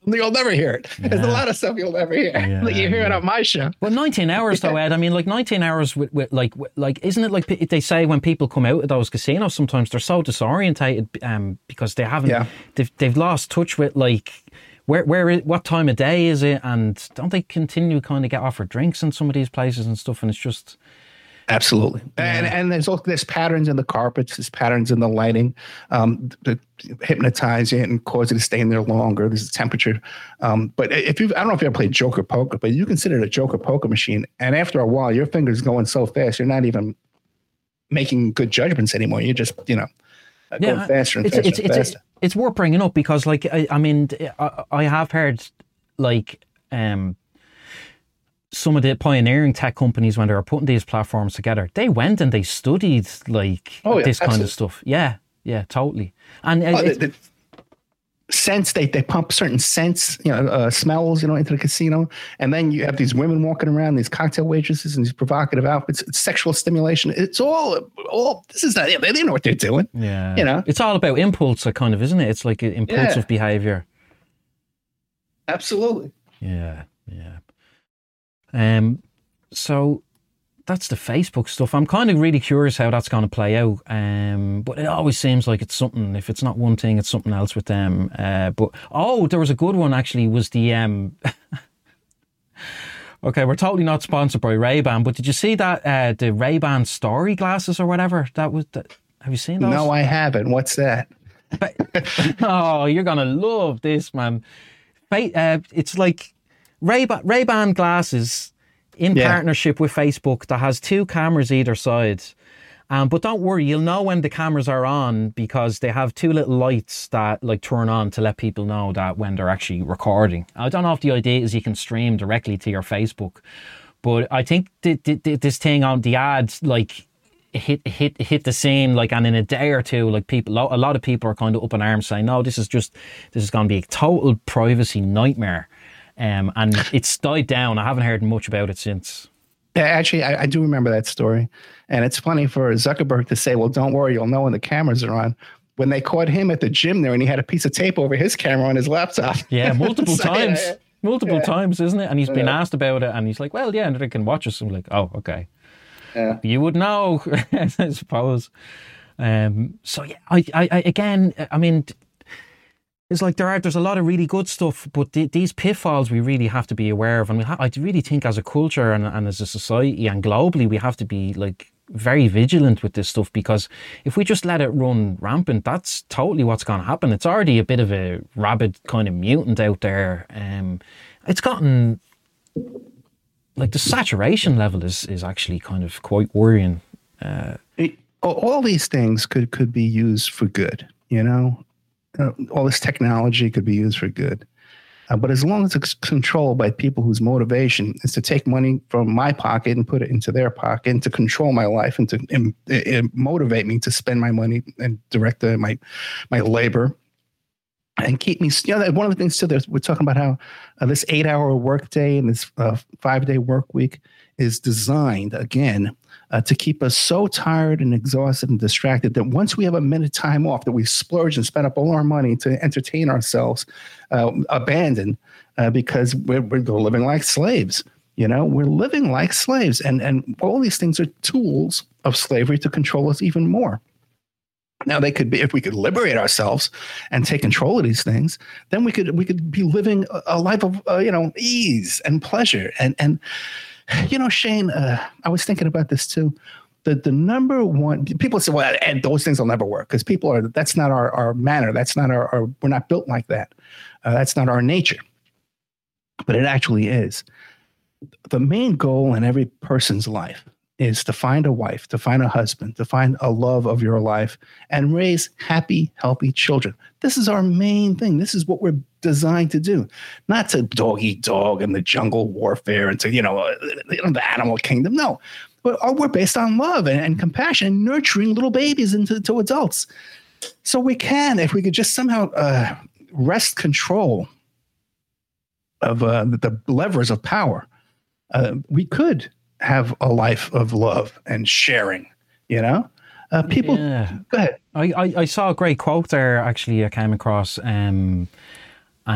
You'll never hear it. Yeah. There's a lot of stuff you'll never hear. Yeah, like you hear yeah. it on my show. Well, nineteen hours though, Ed, I mean, like nineteen hours with, with like, with, like, isn't it like they say when people come out of those casinos, sometimes they're so disorientated um, because they haven't, yeah. they've, they've lost touch with like, where, where, what time of day is it? And don't they continue kind of get offered drinks in some of these places and stuff? And it's just... Absolutely. Yeah. And and there's also, there's patterns in the carpets, there's patterns in the lighting um, that hypnotize you and cause you to stay in there longer. There's the temperature. Um, but if you, I don't know if you ever played Joker poker, but you consider it a Joker poker machine. And after a while, your finger's going so fast, you're not even making good judgments anymore. You're just, you know, going yeah, faster and it's, faster it's, and it's, faster. It's, it's worth bringing up because, like, I, I mean, I, I have heard, like, um, some of the pioneering tech companies, when they were putting these platforms together, they went and they studied like oh, yeah, this absolutely. kind of stuff. Yeah, yeah, totally. And uh, oh, the, the scents, they, they pump certain scents, you know, uh, smells, you know, into the casino. And then you have these women walking around, these cocktail waitresses and these provocative outfits, it's sexual stimulation. It's all, all this is not, they didn't know what they're doing. Yeah. You know, it's all about impulse, kind of, isn't it? It's like impulsive yeah. behavior. Absolutely. Yeah, yeah. Um, so that's the Facebook stuff. I'm kind of really curious how that's going to play out. Um, but it always seems like it's something. If it's not one thing, it's something else with them. Uh, but oh, there was a good one actually. Was the um, okay? We're totally not sponsored by Ray-Ban, but did you see that uh, the Ray-Ban story glasses or whatever? That was. That, have you seen those? No, I haven't. What's that? Oh, you're gonna love this, man. Uh, it's like. Ray-Ban, Ray-Ban glasses in yeah. partnership with Facebook that has two cameras either side. Um, but don't worry, you'll know when the cameras are on because they have two little lights that like turn on to let people know that when they're actually recording. I don't know if the idea is you can stream directly to your Facebook, but I think th- th- th- this thing on the ads like hit hit hit the scene like, and in a day or two, like people, a lot of people are kind of up in arms saying, "No, this is just this is going to be a total privacy nightmare." Um, and it's died down. I haven't heard much about it since. Yeah, actually, I, I do remember that story. And it's funny for Zuckerberg to say, well, don't worry, you'll know when the cameras are on. When they caught him at the gym there and he had a piece of tape over his camera on his laptop. Yeah, multiple so, times. Yeah, yeah. Multiple yeah. times, isn't it? And he's been yeah. asked about it and he's like, well, yeah, and they can watch us. I'm like, oh, okay. Yeah. You would know, I suppose. Um, so, yeah, I, I, I again, I mean... It's like there are, there's a lot of really good stuff, but th- these pitfalls we really have to be aware of. And we ha- I really think as a culture and, and as a society and globally, we have to be like very vigilant with this stuff because if we just let it run rampant, that's totally what's going to happen. It's already a bit of a rabid kind of mutant out there. Um, it's gotten like the saturation level is, is actually kind of quite worrying. Uh, it, all these things could, could be used for good, you know? Uh, all this technology could be used for good. Uh, but as long as it's controlled by people whose motivation is to take money from my pocket and put it into their pocket and to control my life and to and, and motivate me to spend my money and direct the, my my labor and keep me, you know, one of the things too, there's, we're talking about how uh, this eight hour work day and this uh, five day work week is designed, again, uh, to keep us so tired and exhausted and distracted that once we have a minute time off that we splurge and spend up all our money to entertain ourselves, uh, abandoned uh, because we're, we're living like slaves. You know, we're living like slaves. And, and all these things are tools of slavery to control us even more. Now they could be, if we could liberate ourselves and take control of these things, then we could we could be living a, a life of uh, you know, ease and pleasure. And and you know, Shane, uh, I was thinking about this too. The the number one people say, well, and those things will never work because people are that's not our our manner. That's not our, our we're not built like that. Uh, that's not our nature. But it actually is. The main goal in every person's life is to find a wife, to find a husband, to find a love of your life, and raise happy, healthy children. This is our main thing. This is what we're designed to do, not to dog eat dog and the jungle warfare and to, you know, uh, the animal kingdom. No, but we're based on love and, and compassion and nurturing little babies into to adults. So we can, if we could just somehow uh, wrest control of uh, the levers of power, uh, we could have a life of love and sharing, you know, Uh, people, yeah. Go ahead. I, I, I saw a great quote there, actually, I came across, um, uh,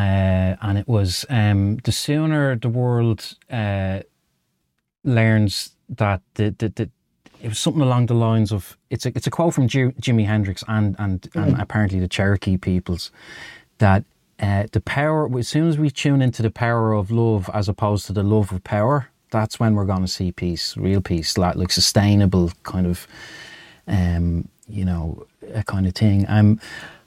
and it was, um, the sooner the world uh, learns that the, the, the it was something along the lines of, it's a, it's a quote from G- Jimi Hendrix and, and, mm. and apparently the Cherokee peoples, that uh, the power, as soon as we tune into the power of love as opposed to the love of power, that's when we're going to see peace, real peace, like, like sustainable kind of, um, you know, a kind of thing. Um,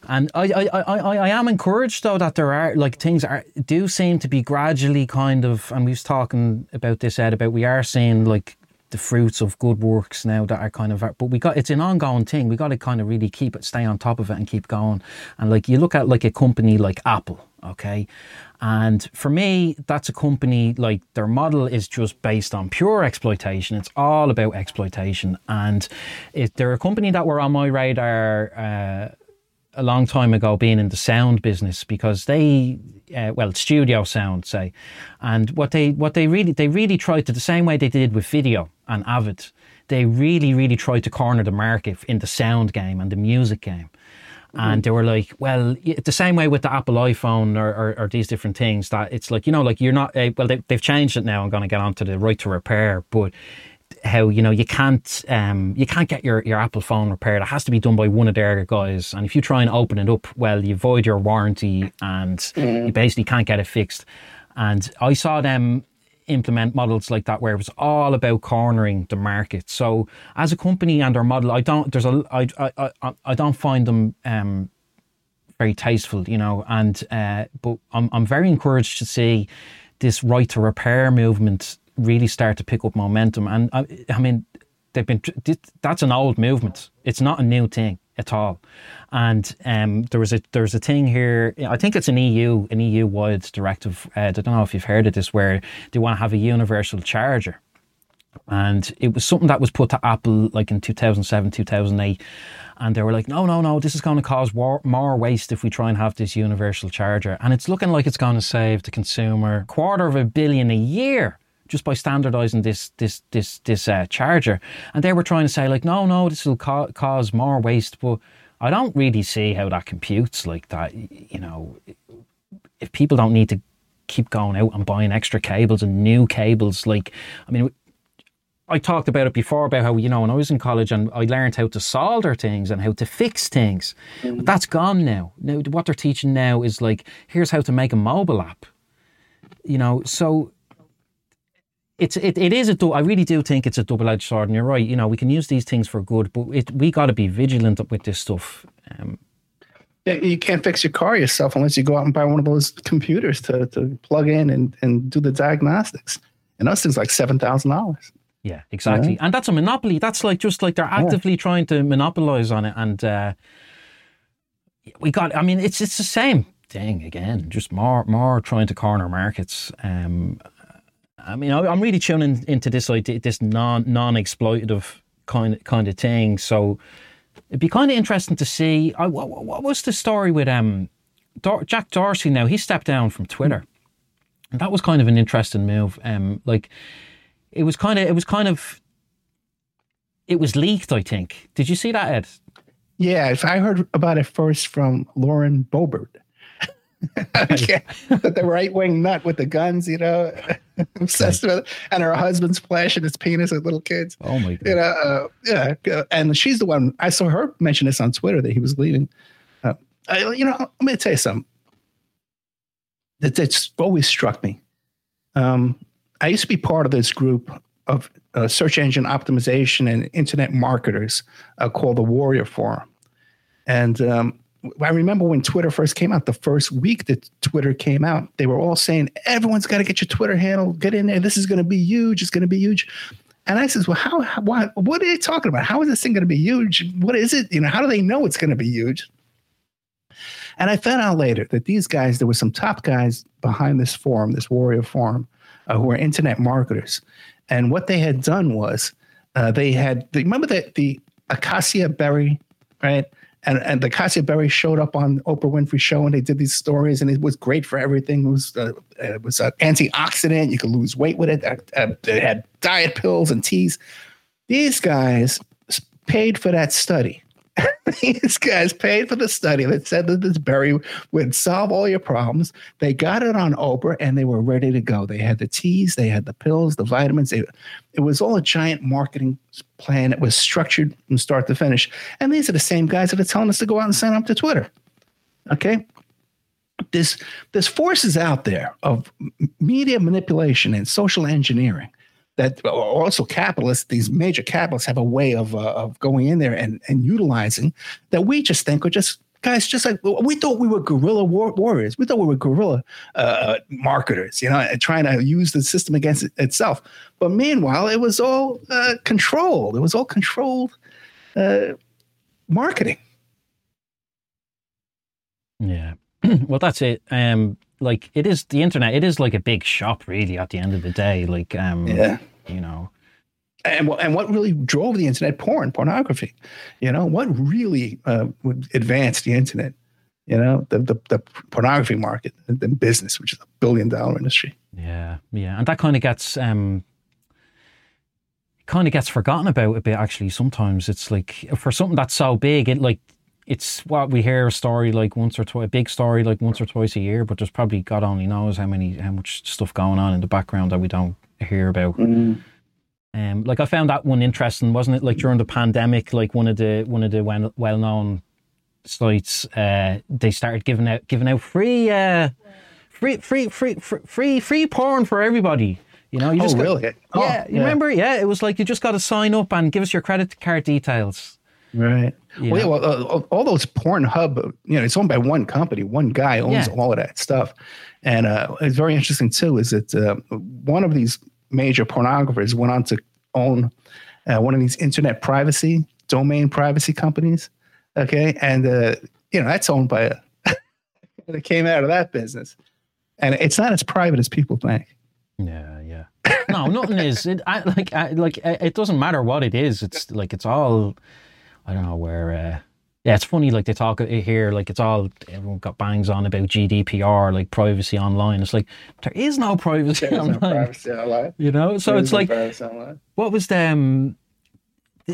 and I, I, I, I am encouraged, though, that there are, like, things are do seem to be gradually kind of, and we was talking about this, Ed, about we are seeing, like, the fruits of good works now that are kind of, but we got, it's an ongoing thing. We got to kind of really keep it, stay on top of it and keep going. And, like, you look at, like, a company like Apple, okay? And for me, that's a company, like, their model is just based on pure exploitation. It's all about exploitation. And it, they're a company that were on my radar uh, a long time ago, being in the sound business, because they, uh, well, studio sound, say. And what they what they really, they really tried to, the same way they did with video and Avid, they really, really tried to corner the market in the sound game and the music game. And they were like, well, the same way with the Apple iPhone or, or, or these different things, that it's like, you know, like you're not, well, they, they've changed it now. I'm going to get on to the right to repair, but how, you know, you can't um, you can't get your, your Apple phone repaired. It has to be done by one of their guys. And if you try and open it up, well, you void your warranty and mm-hmm. you basically can't get it fixed. And I saw them implement models like that, where it was all about cornering the market. So as a company and their model, I don't there's a I I I, I don't find them um, very tasteful, you know. And uh, but I'm I'm very encouraged to see this right to repair movement really start to pick up momentum. And I, I mean, they've been that's an old movement. It's not a new thing at all. And um, there was a there's a thing here, I think it's an E U, an E U-wide directive, Ed, I don't know if you've heard of this, where they want to have a universal charger. And it was something that was put to Apple like in two thousand seven, two thousand eight. And they were like, no, no, no, this is going to cause war- more waste if we try and have this universal charger. And it's looking like it's going to save the consumer a quarter of a billion a year just by standardizing this this this this uh, charger. And they were trying to say, like, no, no, this will ca- cause more waste. But I don't really see how that computes like that. You know, if people don't need to keep going out and buying extra cables and new cables, like, I mean, I talked about it before about how, you know, when I was in college and I learned how to solder things and how to fix things. Mm-hmm. But that's gone now. Now, what they're teaching now is, like, here's how to make a mobile app. You know, so... It's it it is a I really do think it's a double-edged sword, and you're right. You know, we can use these things for good, but it, we got to be vigilant with this stuff. Um, yeah, you can't fix your car yourself unless you go out and buy one of those computers to, to plug in and, and do the diagnostics. And those things like seven thousand dollars. Yeah, exactly. Yeah. And that's a monopoly. That's like just like they're actively yeah. trying to monopolize on it. And uh, we got. I mean, it's it's the same thing again. Just more more trying to corner markets. Um, I mean, I'm really tuning into this idea, this non non exploitative kind kind of thing. So it'd be kind of interesting to see. I, what, what was the story with um Dor- Jack Dorsey? Now, he stepped down from Twitter, and that was kind of an interesting move. Um, like it was kind of it was kind of it was leaked, I think. Did you see that, Ed? Yeah, if I heard about it first from Lauren Boebert. Okay. The right wing nut with the guns, you know, obsessed with it, and her husband's flashing his penis at little kids. Oh my god! You know, uh, yeah, and she's the one. I saw her mention this on Twitter that he was leaving. Uh, I, you know, let me tell you something that that's always struck me. Um, I used to be part of this group of uh, search engine optimization and internet marketers uh, called the Warrior Forum, and. Um, I remember when Twitter first came out, the first week that Twitter came out, they were all saying, everyone's got to get your Twitter handle, get in there. This is going to be huge. It's going to be huge. And I says, well, how, how why, what are they talking about? How is this thing going to be huge? What is it? You know, how do they know it's going to be huge? And I found out later that these guys, there were some top guys behind this forum, this Warrior Forum, uh, who were internet marketers. And what they had done was uh, they had, they, remember that the Acacia Berry, right? And and the Cassia Berry showed up on Oprah Winfrey show, and they did these stories, and it was great for everything. It was uh, it was an antioxidant. You could lose weight with it. Uh, uh, they had diet pills and teas. These guys paid for that study. These guys paid for the study that said that this berry would solve all your problems. They got it on Oprah, and they were ready to go. They had the teas, they had the pills, the vitamins. They, it was all a giant marketing plan. It was structured from start to finish. And these are the same guys that are telling us to go out and sign up to Twitter. Okay? There's, there's forces out there of media manipulation and social engineering that also capitalists, these major capitalists have a way of uh, of going in there and, and utilizing that we just think are just guys, just like we thought we were guerrilla war- warriors. We thought we were guerrilla uh, marketers, you know, trying to use the system against it itself. But meanwhile, it was all uh, controlled. It was all controlled uh, marketing. Yeah. Well, that's it. Um, like it is the internet. It is like a big shop, really. At the end of the day, like um, yeah. you know, and and what really drove the internet? Porn, pornography. You know, what really uh, would advance the internet? You know, the, the the pornography market, the business, which is a billion dollar industry. Yeah, yeah, and that kind of gets um, kind of gets forgotten about a bit. Actually, sometimes it's like for something that's so big, it like. It's what we hear a story like once or twice, a big story like once or twice a year, but there's probably God only knows how many, how much stuff going on in the background that we don't hear about. Mm. Um, like I found that one interesting, wasn't it? Like during the pandemic, like one of the one of the well known sites, uh, they started giving out giving out free, uh, free, free, free, free, free, free porn for everybody. You know, you just oh, got, really? Yeah, oh, yeah, you remember? Yeah, it was like you just got to sign up and give us your credit card details. Right. Yeah. Well, yeah, well uh, all those Pornhub, you know, it's owned by one company. One guy owns yeah. all of that stuff. And uh, it's very interesting, too, is that uh, one of these major pornographers went on to own uh, one of these internet privacy, domain privacy companies. Okay. And, uh, you know, that's owned by a, it came out of that business. And it's not as private as people think. Yeah, yeah. No, nothing is. It, I, like, I, like, it doesn't matter what it is. It's like, it's all... I don't know where, uh, yeah, it's funny, like they talk here, like it's all, everyone got bangs on about G D P R, like privacy online. It's like, there is no privacy there online. There's no privacy online. You know, so there it's no like, what was the, um,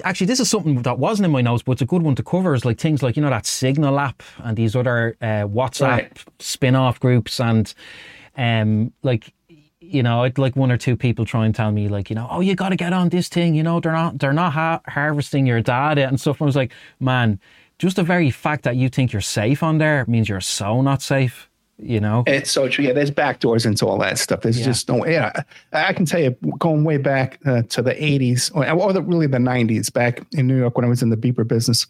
actually this is something that wasn't in my notes, but it's a good one to cover is like things like, you know, that Signal app and these other uh, WhatsApp right. spin-off groups and um, like, you know, I'd like one or two people try and tell me like, you know, oh, you got to get on this thing. You know, they're not, they're not ha- harvesting your data and stuff. I was like, man, just the very fact that you think you're safe on there means you're so not safe. You know, it's so true. Yeah, there's backdoors into all that stuff. There's yeah. just no. Yeah, I can tell you, going way back uh, to the eighties or, or the, really the nineties, back in New York when I was in the beeper business.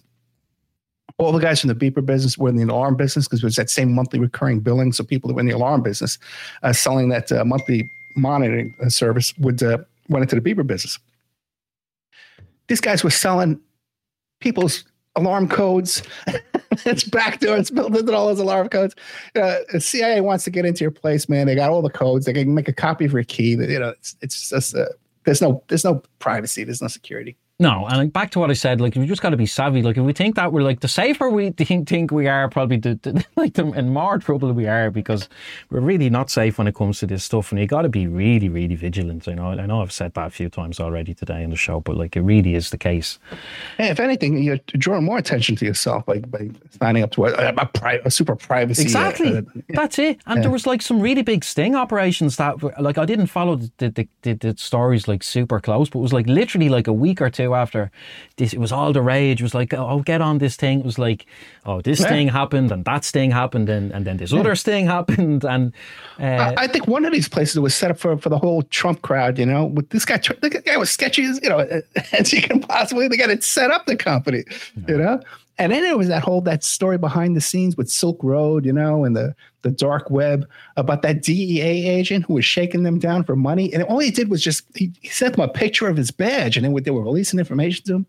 All the guys from the beeper business were in the alarm business because it was that same monthly recurring billing. So people that were in the alarm business uh, selling that uh, monthly monitoring uh, service would uh, went into the beeper business. These guys were selling people's alarm codes. It's backdoor. It's built into all those alarm codes. Uh, the C I A wants to get into your place, man. They got all the codes. They can make a copy of your key. You know, it's, it's just uh, there's no there's no privacy. There's no security. No, and back to what I said, like, we just got to be savvy. Like, if we think that we're, like, the safer we think, think we are, probably the, the, like, the in more trouble we are because we're really not safe when it comes to this stuff. And you got to be really, really vigilant. You know, I know I've said that a few times already today on the show, but, like, it really is the case. Hey, if anything, you're drawing more attention to yourself by, by signing up to a, a, pri- a super privacy. Exactly. Uh, uh, That's it. And yeah. there was, like, some really big sting operations that, were, like, I didn't follow the, the, the, the stories, like, super close, but it was, like, literally, like, a week or two after this, it was all the rage. It was like, oh, get on this thing. It was like, oh, this yeah. thing happened and that thing happened and, and then this yeah. other thing happened. And uh, I, I think one of these places was set up for, for the whole Trump crowd, you know, with this guy, the guy was sketchy as, you know, as you can possibly, they got it set up the company, yeah. you know? And then it was that whole, that story behind the scenes with Silk Road, you know, and the, the dark web about that D E A agent who was shaking them down for money. And all he did was just, he, he sent them a picture of his badge and then they were releasing information to him.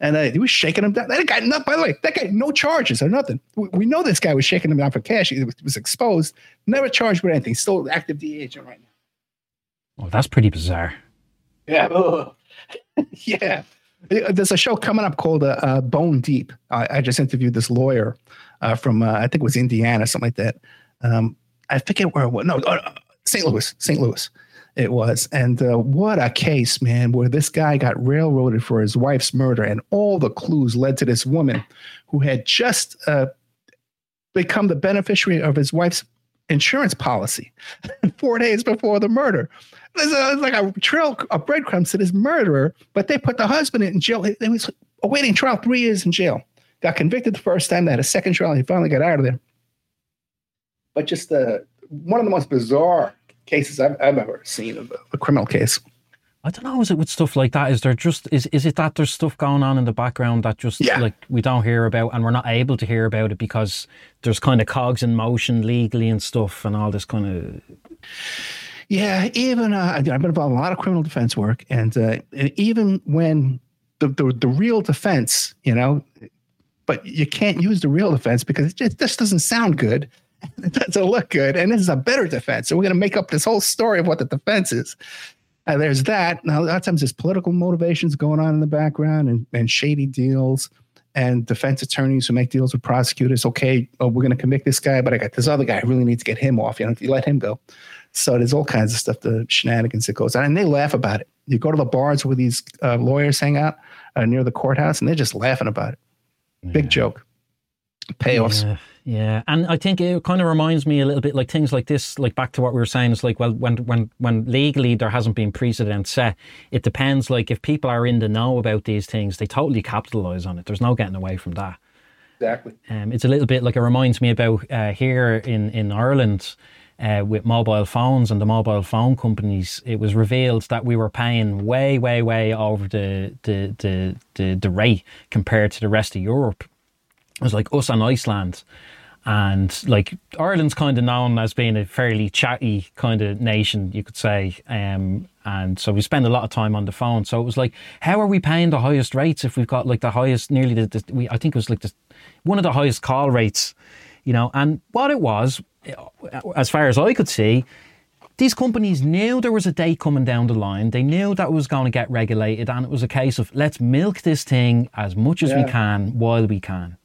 And uh, he was shaking them down. That guy, not, by the way, that guy, no charges or nothing. We, we know this guy was shaking them down for cash. He was, was exposed, never charged with anything. Still active D E A agent right now. Well, that's pretty bizarre. Yeah. yeah. There's a show coming up called uh, uh, Bone Deep. I, I just interviewed this lawyer uh, from, uh, I think it was Indiana, something like that. Um, I forget where it was. No, uh, Saint Louis, Saint Louis. It was. And uh, what a case, man, where this guy got railroaded for his wife's murder. And all the clues led to this woman who had just uh, become the beneficiary of his wife's insurance policy four days before the murder. There's a, like a trail of breadcrumbs to this murderer, but they put the husband in jail. He was awaiting trial, three years in jail. Got convicted the first time. They had a second trial. He finally got out of there. But just uh, one of the most bizarre cases I've, I've ever seen of a, a criminal case. I don't know, is it with stuff like that? Is there just, is, is it that there's stuff going on in the background that just yeah. like we don't hear about, and we're not able to hear about it because there's kind of cogs in motion legally and stuff and all this kind of... Yeah, even, uh, I've been involved in a lot of criminal defense work, and, uh, and even when the, the the real defense, you know, but you can't use the real defense because it just, this doesn't sound good. It doesn't look good, and this is a better defense. So we're going to make up this whole story of what the defense is. Uh, there's that. Now, a lot of times there's political motivations going on in the background, and, and shady deals, and defense attorneys who make deals with prosecutors. Okay, oh, we're going to convict this guy, but I got this other guy. I really need to get him off. You know, if you let him go. So there's all kinds of stuff, the shenanigans that goes on, and they laugh about it. You go to the bars where these uh, lawyers hang out uh, near the courthouse, and they're just laughing about it. Yeah. Big joke. Payoffs. Yeah. Yeah, and I think it kind of reminds me a little bit like things like this, like back to what we were saying, it's like, well, when when when legally there hasn't been precedent set, it depends, like if people are in the know about these things, they totally capitalize on it. There's no getting away from that. Exactly. Um, it's a little bit like, it reminds me about uh, here in, in Ireland uh, with mobile phones and the mobile phone companies, it was revealed that we were paying way, way, way over the the the, the, the rate compared to the rest of Europe. It was like us and Iceland, and like Ireland's kind of known as being a fairly chatty kind of nation, you could say. Um, and so we spend a lot of time on the phone. So it was like, how are we paying the highest rates if we've got like the highest, nearly the, the we, I think it was like the, one of the highest call rates, you know? And what it was, as far as I could see, these companies knew there was a day coming down the line. They knew that it was going to get regulated, and it was a case of let's milk this thing as much as yeah. we can while we can.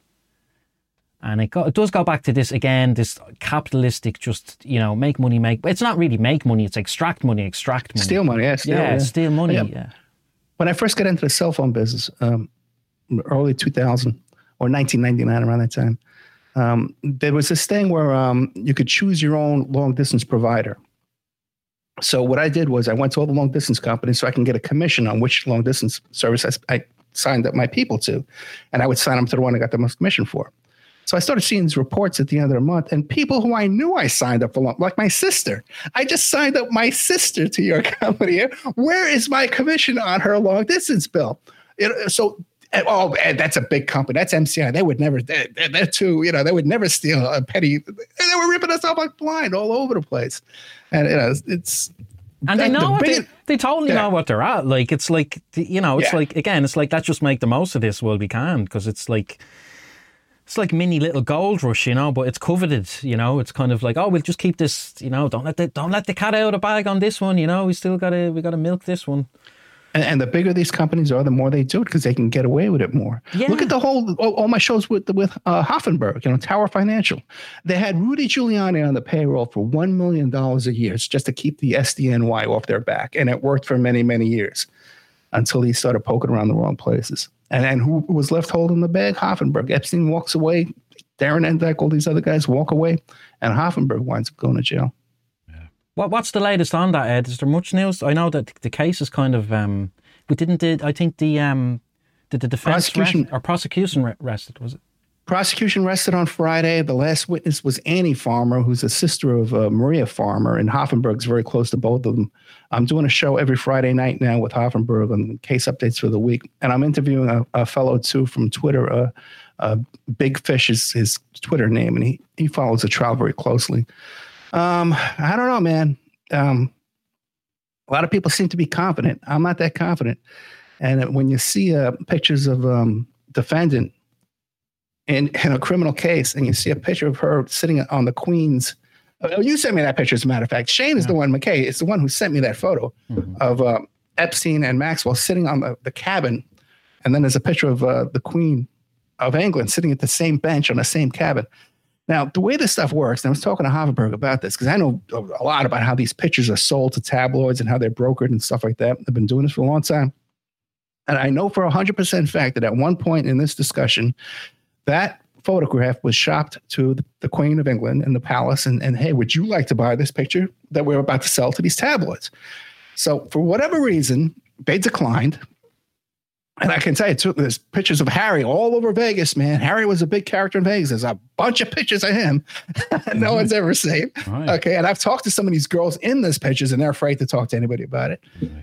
And it, go, it does go back to this, again, this capitalistic, just, you know, make money, make... It's not really make money, it's extract money, extract money. Steal money, yeah. Steal, yeah, yeah, steal money, yeah. yeah. When I first got into the cell phone business, um, early two thousand or nineteen ninety-nine, around that time, um, there was this thing where um, you could choose your own long-distance provider. So what I did was I went to all the long-distance companies so I can get a commission on which long-distance service I, I signed up my people to. And I would sign them to the one I got the most commission for. So I started seeing these reports at the end of the month, and people who I knew I signed up for, long, like my sister. I just signed up my sister to your company. Where is my commission on her long distance bill? It, so, oh, that's a big company. That's M C I. They would never, they're, they're too, you know, they would never steal a penny. They were ripping us off like blind all over the place. And, you know, it's... And they know the big, they, they totally yeah. know what they're at. Like, it's like, you know, it's yeah. like, again, it's like, let's just make the most of this while we can, because it's like... It's like mini little gold rush, you know, but it's coveted, you know. It's kind of like, oh, we'll just keep this, you know. Don't let the don't let the cat out of the bag on this one, you know. We still gotta we gotta milk this one. And, and the bigger these companies are, the more they do it because they can get away with it more. Yeah. Look at the whole all, all my shows with with uh, Hoffenberg, you know, Tower Financial. They had Rudy Giuliani on the payroll for one million dollars a year just to keep the S D N Y off their back, and it worked for many many years until he started poking around the wrong places. And and who was left holding the bag? Hoffenberg. Epstein walks away. Darren Endike, all these other guys walk away. And Hoffenberg winds up going to jail. Yeah. What What's the latest on that, Ed? Is there much news? I know that the case is kind of... Um, we didn't... Did, I think the um, did the defense... Prosecution. Rest, or prosecution rested, was it? Prosecution rested on Friday. The last witness was Annie Farmer, who's a sister of uh, Maria Farmer, and Hoffenberg's very close to both of them. I'm doing a show every Friday night now with Hoffenberg on case updates for the week, and I'm interviewing a, a fellow, too, from Twitter. Uh, uh, Big Fish is his Twitter name, and he, he follows the trial very closely. Um, I don't know, man. Um, a lot of people seem to be confident. I'm not that confident. And when you see uh, pictures of um, defendant, In, in a criminal case, and you see a picture of her sitting on the Queen's. Oh, you sent me that picture, as a matter of fact. Shane is yeah. the one, McKay, is the one who sent me that photo mm-hmm. of uh, Epstein and Maxwell sitting on the, the cabin. And then there's a picture of uh, the Queen of England sitting at the same bench on the same cabin. Now, the way this stuff works, and I was talking to Hoffenberg about this, because I know a lot about how these pictures are sold to tabloids and how they're brokered and stuff like that. I've been doing this for a long time. And I know for one hundred percent fact that at one point in this discussion, that photograph was shopped to the Queen of England and the palace. And, and hey, would you like to buy this picture that we're about to sell to these tabloids? So for whatever reason, they declined. And I can tell you, too, there's pictures of Harry all over Vegas, man. Harry was a big character in Vegas. There's a bunch of pictures of him. Mm-hmm. No one's ever seen. Right. Okay, and I've talked to some of these girls in those pictures, and they're afraid to talk to anybody about it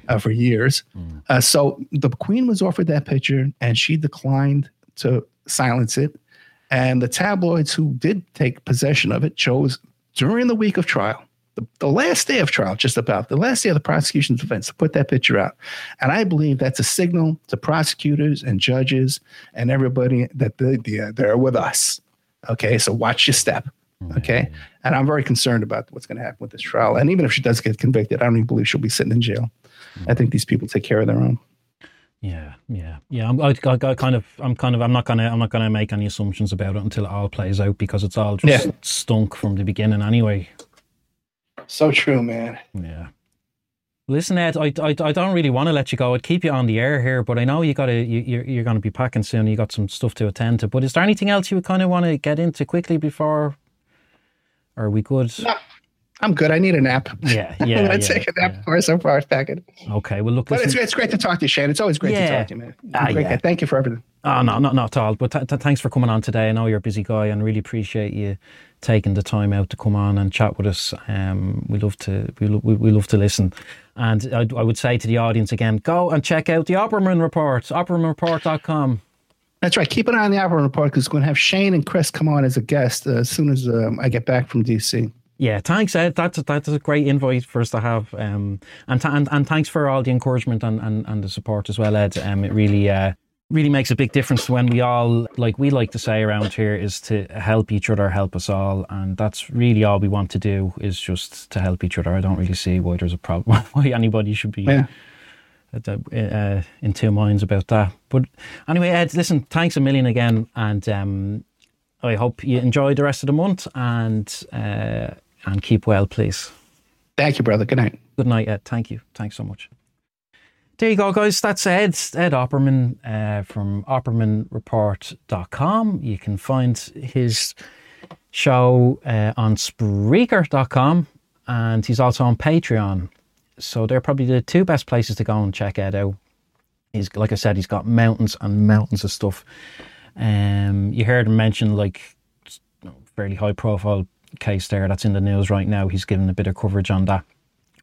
uh, for years. Mm. Uh, so the Queen was offered that picture, and she declined to silence it. And the tabloids who did take possession of it chose during the week of trial, The, the last day of trial, just about the last day of the prosecution's defense, to put that picture out. And I believe that's a signal to prosecutors and judges and everybody that they, they, they're with us. Okay, so watch your step. Okay, and I'm very concerned about what's going to happen with this trial. And even if she does get convicted, I don't even believe she'll be sitting in jail. I think these people take care of their own. Yeah, yeah, yeah. I'm I, I kind of, I'm kind of, I'm not gonna, I'm not gonna make any assumptions about it until it all plays out, because it's all just yeah. stunk from the beginning anyway. So true, man. Yeah. Listen, Ed, I, I, I don't really want to let you go. I'd keep you on the air here, but I know you gotta, you, you're, you're going to be packing soon. You got some stuff to attend to. But is there anything else you would kind of want to get into quickly before? Or are we good? No, I'm good. I need a nap. Yeah, yeah. I'm going to take a nap before yeah. so far packing. Okay, well, look. But it's, it's great to talk to you, Shane. It's always great yeah. to talk to you, man. Ah, great yeah. Thank you for everything. Oh, no, not, not at all. But th- th- thanks for coming on today. I know you're a busy guy, and really appreciate you taking the time out to come on and chat with us. Um, we love to we, lo- we love to listen. And I, I would say to the audience again, go and check out the Opperman Report, opperman report dot com. That's right. Keep an eye on the Opperman Report, because we're going to have Shane and Chris come on as a guest uh, as soon as um, I get back from D C. Yeah, thanks, Ed. That's a, that's a great invite for us to have. Um, and, th- and and thanks for all the encouragement and, and, and the support as well, Ed. Um, it really... Uh, really makes a big difference when we all, like we like to say around here, is to help each other, help us all. And that's really all we want to do, is just to help each other. I don't really see why there's a problem, why anybody should be yeah. uh, in two minds about that. But anyway, Ed, listen, thanks a million again. And um, I hope you enjoy the rest of the month, and uh, and keep well, please. Thank you, brother. Good night. Good night, Ed. Thank you. Thanks so much. There you go, guys. That's Ed, Ed Opperman uh, from opperman report dot com. You can find his show uh, on spreaker dot com, and he's also on Patreon. So they're probably the two best places to go and check Ed out. He's, like I said, he's got mountains and mountains of stuff. Um, you heard him mention, like, fairly high profile case there that's in the news right now. He's given a bit of coverage on that.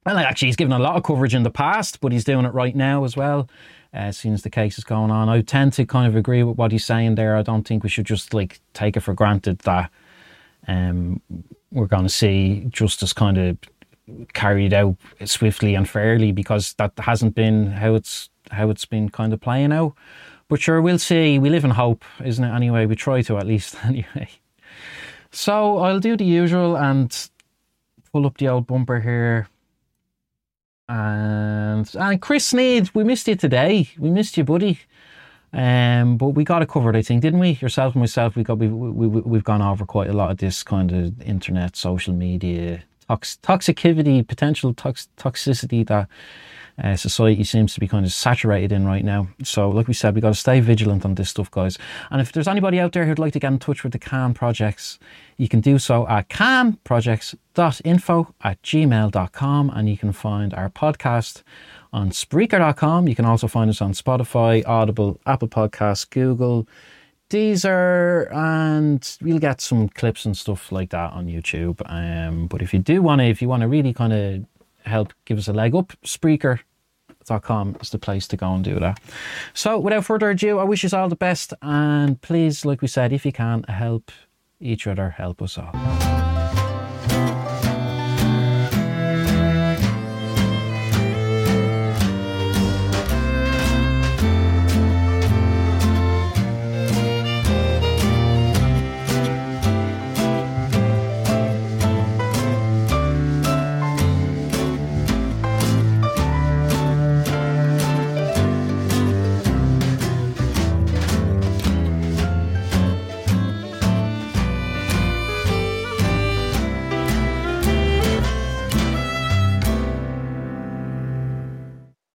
Well, actually, he's given a lot of coverage in the past, but he's doing it right now as well, as soon as the case is going on. I tend to kind of agree with what he's saying there. I don't think we should just, like, take it for granted that um, we're going to see justice kind of carried out swiftly and fairly, because that hasn't been how it's how it's been kind of playing out. But sure, we'll see. We live in hope, isn't it? Anyway, we try to, at least, anyway. So I'll do the usual and pull up the old bumper here. And and Chris Sneed, we missed you today. We missed you, buddy. Um, but we got it covered, I think, didn't we? Yourself and myself, we got we we we've gone over quite a lot of this kind of internet, social media, tox, toxicity, potential tox, toxicity that uh, society seems to be kind of saturated in right now. So, like we said, we got to stay vigilant on this stuff, guys. And if there's anybody out there who'd like to get in touch with the Cann Projects, you can do so at cann projects dot info at gmail dot com, and you can find our podcast on spreaker dot com. You can also find us on Spotify, Audible, Apple Podcasts, Google, Deezer, and we'll get some clips and stuff like that on YouTube. Um, but if you do want to, if you want to really kind of help give us a leg up, spreaker dot com is the place to go and do that. So without further ado, I wish you all the best, and please, like we said, if you can, help each other, help us all.